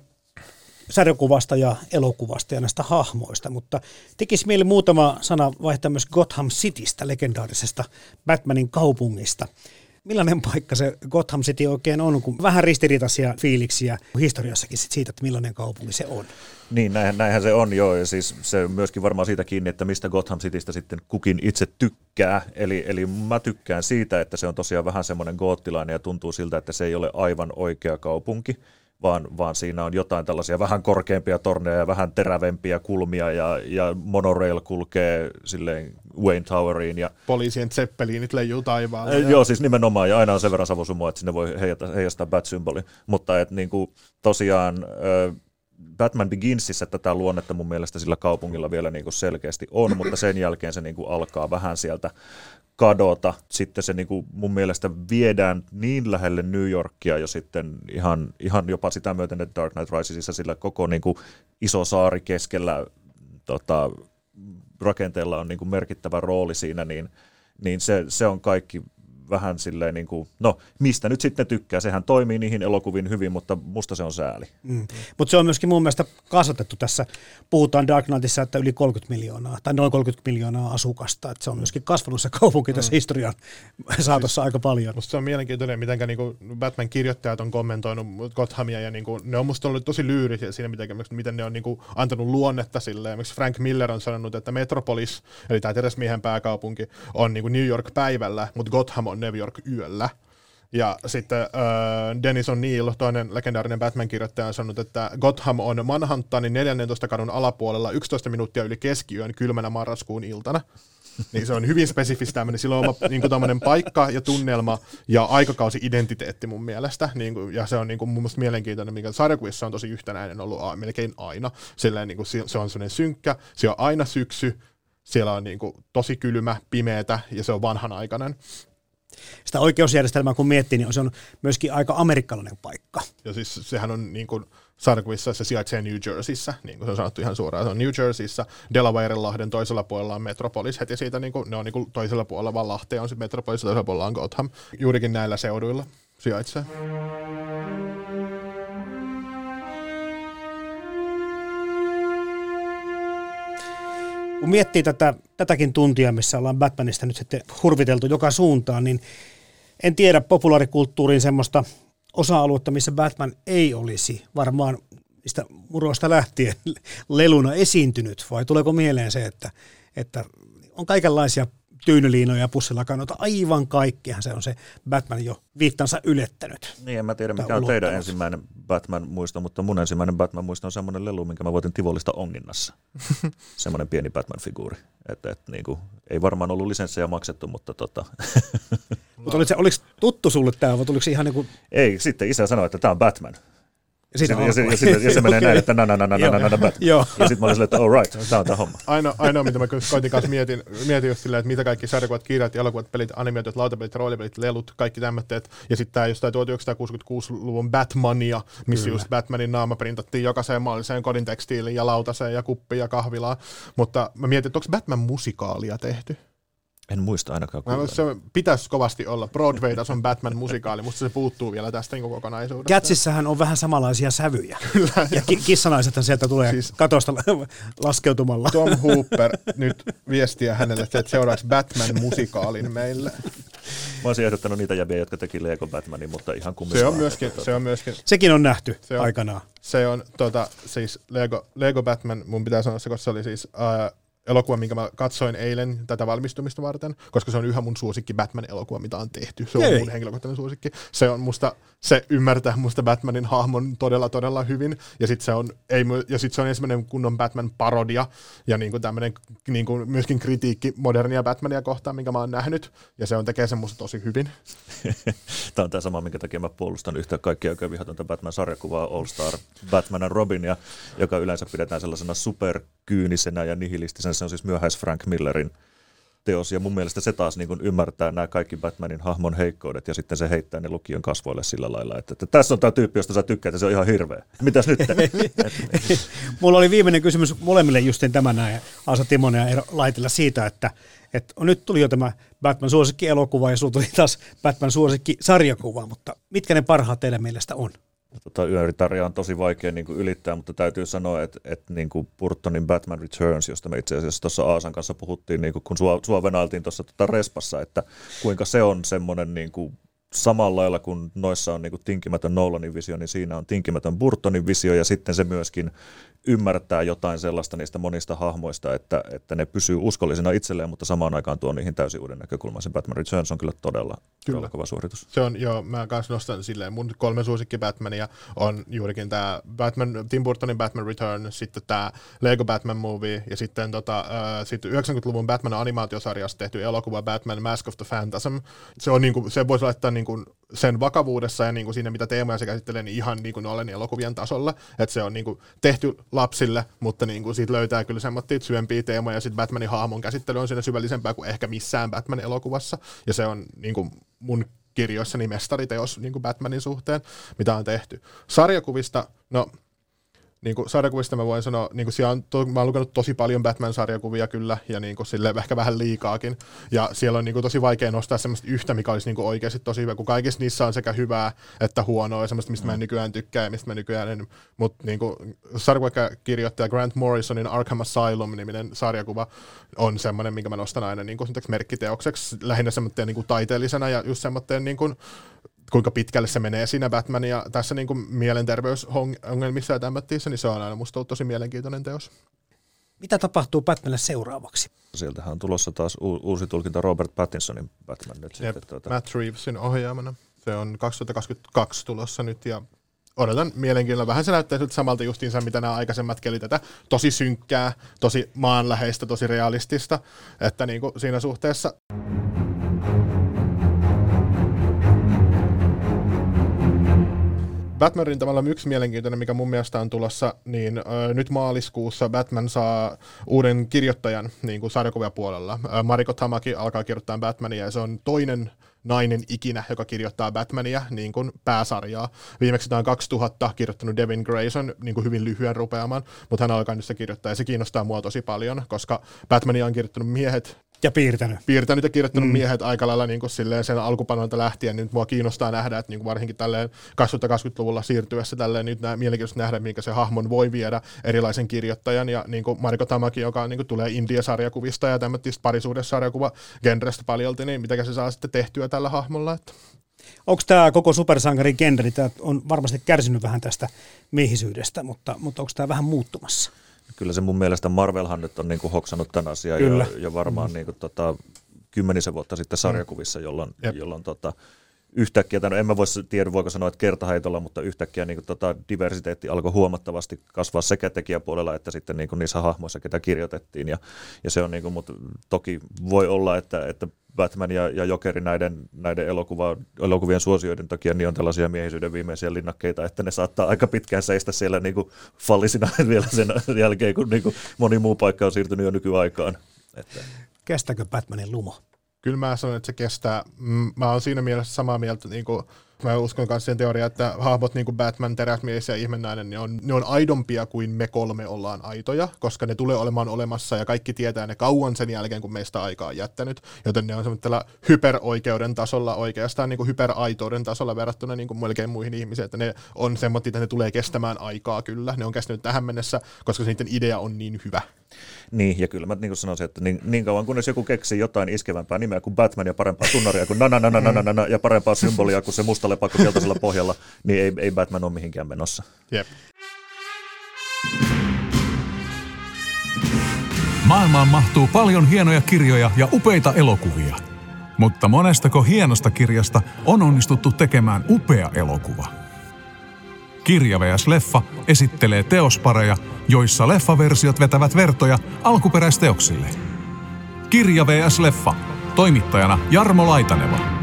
sarjakuvasta ja elokuvasta ja näistä hahmoista, mutta tekisi mieli muutama sana vaihtaa myös Gotham Citystä, legendaarisesta Batmanin kaupungista. Millainen paikka se Gotham City oikein on, kun vähän ristiriitaisia fiiliksiä historiassakin siitä, että millainen kaupunki se on? Niin, näinhän se on, joo. Ja siis se on myöskin varmaan siitä kiinni, että mistä Gotham Citystä sitten kukin itse tykkää. Eli mä tykkään siitä, että se on tosiaan vähän semmoinen goottilainen ja tuntuu siltä, että se ei ole aivan oikea kaupunki. Vaan siinä on jotain tällaisia vähän korkeampia torneja ja vähän terävempiä kulmia ja monorail kulkee silleen Wayne Toweriin. Ja poliisien zeppeliinit leijuu taivaalle. Joo, siis nimenomaan, ja aina on sen verran savusumoa, että sinne voi heijastaa Bat-symbolin. Mutta et, niinku, tosiaan Batman Beginsissä tätä luonnetta mun mielestä sillä kaupungilla vielä niinku selkeästi on, mutta sen jälkeen se niinku alkaa vähän sieltä kadota. Sitten se niinku mun mielestä viedään niin lähelle New Yorkia jo sitten ihan jopa sitä myöten, että Dark Knight Risesissa sillä koko niinku iso saari keskellä rakenteella on niinku merkittävä rooli siinä, niin se on kaikki vähän silleen niin kuin, no mistä nyt sitten tykkää, sehän toimii niihin elokuviin hyvin, mutta musta se on sääli. Mutta se on myöskin mun mielestä kasvatettu tässä, puhutaan Dark Knightissa, että yli 30 miljoonaa, tai noin 30 miljoonaa asukasta, että se on myöskin kasvanut se kaupunki tässä historian saatossa aika paljon. Musta se on mielenkiintoinen, mitenkä niinku Batman-kirjoittajat on kommentoinut Gothamia, ja niinku, ne on musta ollut tosi lyyrisiä siinä, miten ne on niinku antanut luonnetta silleen. Esimerkiksi Frank Miller on sanonut, että Metropolis, eli tämä teräsmiehen pääkaupunki, on niinku New York päivällä, mutta Gotham on New York yöllä. Ja sitten Dennis O'Neill, toinen legendaarinen Batman-kirjoittaja, on sanonut, että Gotham on Manhattanin 14. kadun alapuolella 11 minuuttia yli keskiyön kylmänä marraskuun iltana. Niin se on hyvin spesifistä tämmöinen. Sillä on oma niin tämmöinen paikka ja tunnelma ja aikakausi-identiteetti mun mielestä. Niin kuin, ja se on niin kuin, mun mielestä mielenkiintoinen, mikä sarjakuvissa on tosi yhtenäinen ollut melkein aina. Silleen, niin kuin, se on semmoinen synkkä, se on aina syksy, siellä on niin kuin, tosi kylmä, pimeätä ja se on vanhanaikainen. Sitä oikeusjärjestelmää kun miettii, niin se on myöskin aika amerikkalainen paikka. Ja siis sehän on niin kuin sarjakuvissa, se sijaitsee New Jerseyssä, niin kuin se on sanottu ihan suoraan, se on New Jerseyssä, Delawarelahden toisella puolella on Metropolis, heti siitä niin kuin, ne on niin kuin toisella puolella, vaan Lahteen on sitten Metropolis, toisella puolella on Gotham, juurikin näillä seuduilla sijaitsee. Kun miettii tätäkin tuntia, missä ollaan Batmanista nyt sitten hurviteltu joka suuntaan, niin en tiedä populaarikulttuurin semmoista osa-aluetta, missä Batman ei olisi varmaan niistä muroista lähtien leluna esiintynyt. Vai tuleeko mieleen se, että on kaikenlaisia tyynyliinoja ja pussilakanoita, aivan kaikkihan se on se Batman jo viittansa ylettänyt. Niin, en mä tiedä mikä on teidän ensimmäinen Batman-muisto, mutta mun ensimmäinen Batman-muisto on semmoinen lelu, minkä mä voitin Tivolista onginnassa. Semmoinen pieni Batman-figuuri. Niinku, ei varmaan ollut lisenssejä maksettu, mutta Mut oliko tuttu sulle tämä, vai tuliko se ihan niin kuin... Ei, sitten isä sanoi, että tämä on Batman. Ja se menee näin, että Batman. Ja sitten mä olin silleen, että all right, tää on tää homma. Ainoa, mitä mä koitin kanssa mietin just silleen, että mitä kaikki sarjakuvat, kirjat, elokuvat, pelit, animaatiot, lautapelit, roolipelit, lelut, kaikki tämmöiset. Ja sitten tää jostain 1966-luvun Batmania, missä just Batmanin naama printattiin jokaiseen mahdolliseen kodin tekstiiliin ja lautaseen ja kuppiin ja kahvilaan. Mutta mä mietin, että onko Batman-musikaalia tehty? En muista ainakaan. Se pitäisi kovasti olla. Broadway-tason Batman-musikaali, mutta se puuttuu vielä tästä niin kokonaisuudesta. Catsissähän on vähän samanlaisia sävyjä. Kyllä, ja kissanaisethan sieltä tulee siis katosta laskeutumalla. Tom Hooper, nyt viestiä hänelle, että seuraavaksi Batman-musikaalin meille. Mä olisin ehdottanut niitä jäviä, jotka teki Lego Batmanin, mutta ihan kummista. Se on myöskin. Sekin on nähty se on, aikanaan. Se on siis Lego Batman, mun pitää sanoa se, koska se oli siis... elokuva, minkä mä katsoin eilen tätä valmistumista varten, koska se on yhä mun suosikki Batman-elokuva, mitä on tehty. Se on mun henkilökohtainen suosikki. Se ymmärtää musta Batmanin hahmon todella, todella hyvin. Ja sitten se on ensimmäinen kunnon Batman-parodia ja niinku tämmöinen niinku myöskin kritiikki modernia Batmania kohtaan, minkä mä oon nähnyt. Ja se on tekee sen musta tosi hyvin. Tämä on tämä sama, minkä takia mä puolustan yhtä kaikkia oikein vihatonta Batman-sarjakuvaa All Star Batman ja Robinia, joka yleensä pidetään sellaisena superkyynisenä ja nihilistisenä. Se on siis myöhäis Frank Millerin teos, ja mun mielestä se taas niin kun ymmärtää nämä kaikki Batmanin hahmon heikkoudet, ja sitten se heittää ne lukion kasvoille sillä lailla, että tässä on tämä tyyppi, josta sä tykkäät, ja se on ihan hirveä. Mitäs nyt? Mulla oli viimeinen kysymys molemmille justiin tämä näin, Aasa Timonen ja Eero Laitila, siitä, että nyt tuli jo tämä Batman-suosikki-elokuva, ja sulla tuli taas Batman-suosikki-sarjakuva, mutta mitkä ne parhaat teidän mielestä on? Yöritarja on tosi vaikea niin kuin ylittää, mutta täytyy sanoa, että niin kuin Burtonin Batman Returns, josta me itse asiassa tuossa Aasan kanssa puhuttiin, niin kuin kun sua venailtiin tuossa respassa, että kuinka se on semmoinen niin kuin samalla lailla kuin noissa on niin kuin tinkimätön Nolanin visio, niin siinä on tinkimätön Burtonin visio, ja sitten se myöskin ymmärtää jotain sellaista niistä monista hahmoista, että ne pysyy uskollisena itselleen, mutta samaan aikaan tuo niihin täysin uuden näkökulman. Se Batman Returns on kyllä todella kova suoritus. Se on, joo, mä kanssa nostan silleen. Mun 3 suosikki Batmania on juurikin tämä Tim Burtonin Batman Returns, sitten tämä Lego Batman Movie, ja sitten sitten 90-luvun Batman-animaatiosarjasta tehty elokuva Batman Mask of the Phantasm. Se on niinku, se voisi laittaa niinku sen vakavuudessa ja niinku siinä, mitä teemoja se käsittelee, niin ihan niinku Nolanin elokuvien tasolla. Että se on niinku tehty lapsille, mutta niinku siitä löytää kyllä semmoittia syvempiä teemoja, ja sitten Batmanin hahmon käsittely on siinä syvällisempää kuin ehkä missään Batman-elokuvassa, ja se on niinku mun kirjoissani mestariteos niinku Batmanin suhteen, mitä on tehty. Sarjakuvista, sarjakuvista mä voin sanoa, niinku siellä on, mä oon lukenut tosi paljon Batman-sarjakuvia kyllä, ja niinku sille ehkä vähän liikaakin, ja siellä on niinku tosi vaikea nostaa semmoista yhtä, mikä olisi niinku oikeasti tosi hyvä, kun kaikissa niissä on sekä hyvää että huonoa, ja semmoista, mistä mä en nykyään tykkää ja mistä mä nykyään en, mutta niinku sarjakuvakirjoittaja Grant Morrisonin Arkham Asylum-niminen sarjakuva on semmoinen, minkä mä nostan aina niinku merkkiteokseksi, lähinnä semmoitteen niinku taiteellisena, ja just semmoitteen niinku kuinka pitkälle se menee siinä Batmania ja tässä niin kuin mielenterveysongelmissa ja tämmöttiissä, niin se on aina musta ollut tosi mielenkiintoinen teos. Mitä tapahtuu Batmanille seuraavaksi? Sieltähän on tulossa taas uusi tulkinta Robert Pattinsonin Batman nyt. Matt Reevesin ohjaamana. Se on 2022 tulossa nyt ja odotan mielenkiinnolla. Vähän se näyttää samalta justiinsa, mitä nämä aikaisemmat keli tätä. Tosi synkkää, tosi maanläheistä, tosi realistista. Että niin kuin siinä suhteessa... Batman-rintamalla yksi mielenkiintoinen, mikä mun mielestä on tulossa, niin nyt maaliskuussa Batman saa uuden kirjoittajan niin kuin sarjakuvapuolella. Mariko Tamaki alkaa kirjoittaa Batmania ja se on toinen nainen ikinä, joka kirjoittaa Batmania niin kuin pääsarjaa. Viimeksi tämä on 2000 kirjoittanut Devin Grayson niin kuin hyvin lyhyen rupeaman, mutta hän alkaa nyt sitä kirjoittaa ja se kiinnostaa mua tosi paljon, koska Batmania on kirjoittanut miehet. Ja piirtänyt. Piirtänyt ja kirjoittanut miehet aika lailla niin kuin silleen sen alkupanoilta lähtien, niin mua kiinnostaa nähdä, että niin kuin varsinkin tälleen 2020-luvulla siirtyessä tälleen nyt mielenkiintoista nähdä, minkä se hahmon voi viedä erilaisen kirjoittajan ja niin kuin Mariko Tamaki, joka niin kuin tulee indie-sarjakuvista ja tämmöistä parisuudessarjakuva-genrestä paljolti, niin mitäkä se saa sitten tehtyä tällä hahmolla, että... Onko tämä koko supersankarin genre, tämä on varmasti kärsinyt vähän tästä miehisyydestä, mutta onko tämä vähän muuttumassa? Kyllä se mun mielestä Marvelhan nyt on niinku hoksannut tämän asian jo varmaan niinku kymmenisen vuotta sitten sarjakuvissa, jolloin yhtäkkiä, en mä voi tiedä voiko sanoa, että kertaheitolla, mutta yhtäkkiä niinku diversiteetti alkoi huomattavasti kasvaa sekä tekijäpuolella että sitten niinku niissä hahmoissa, ketä kirjoitettiin. Ja se on niinku, mutta toki voi olla, että Batman ja Jokeri näiden elokuvien suosioiden takia niin on tällaisia miehisyyden viimeisiä linnakkeita, että ne saattaa aika pitkään seistä siellä niinku fallisina vielä sen jälkeen, kun niinku moni muu paikka on siirtynyt jo nykyaikaan. Että. Kestääkö Batmanin lumo? Kyllä mä sanon, että se kestää. Mä oon siinä mielessä samaa mieltä, niin kuin mä uskon myös siihen teoriaan, että hahmot niin kuin Batman, teräsmies ja ihmenainen, ne on aidompia kuin me kolme ollaan aitoja, koska ne tulee olemaan olemassa ja kaikki tietää ne kauan sen jälkeen, kun meistä aikaa on jättänyt. Joten ne on semmoisella hyperoikeuden tasolla oikeastaan, niin kuin hyperaitouden tasolla verrattuna niin kuin melkein muihin ihmisiin, että ne on semmoisia, että ne tulee kestämään aikaa kyllä. Ne on kestänyt tähän mennessä, koska niiden idea on niin hyvä. Niin, ja kyllä mä niin kuin sanoisin, että niin kauan kunnes joku keksii jotain iskevämpää nimeä kuin Batman ja parempaa tunnaria kuin nanananananana ja parempaa symbolia kuin se musta lepakko keltaisella pohjalla, niin ei Batman ole mihinkään menossa. Jep. Maailmaan mahtuu paljon hienoja kirjoja ja upeita elokuvia, mutta monestako hienosta kirjasta on onnistuttu tekemään upea elokuva. Kirja vs. leffa esittelee teospareja, joissa leffaversiot vetävät vertoja alkuperäisteoksille. Kirja vs. leffa. Toimittajana Jarmo Laitaneva.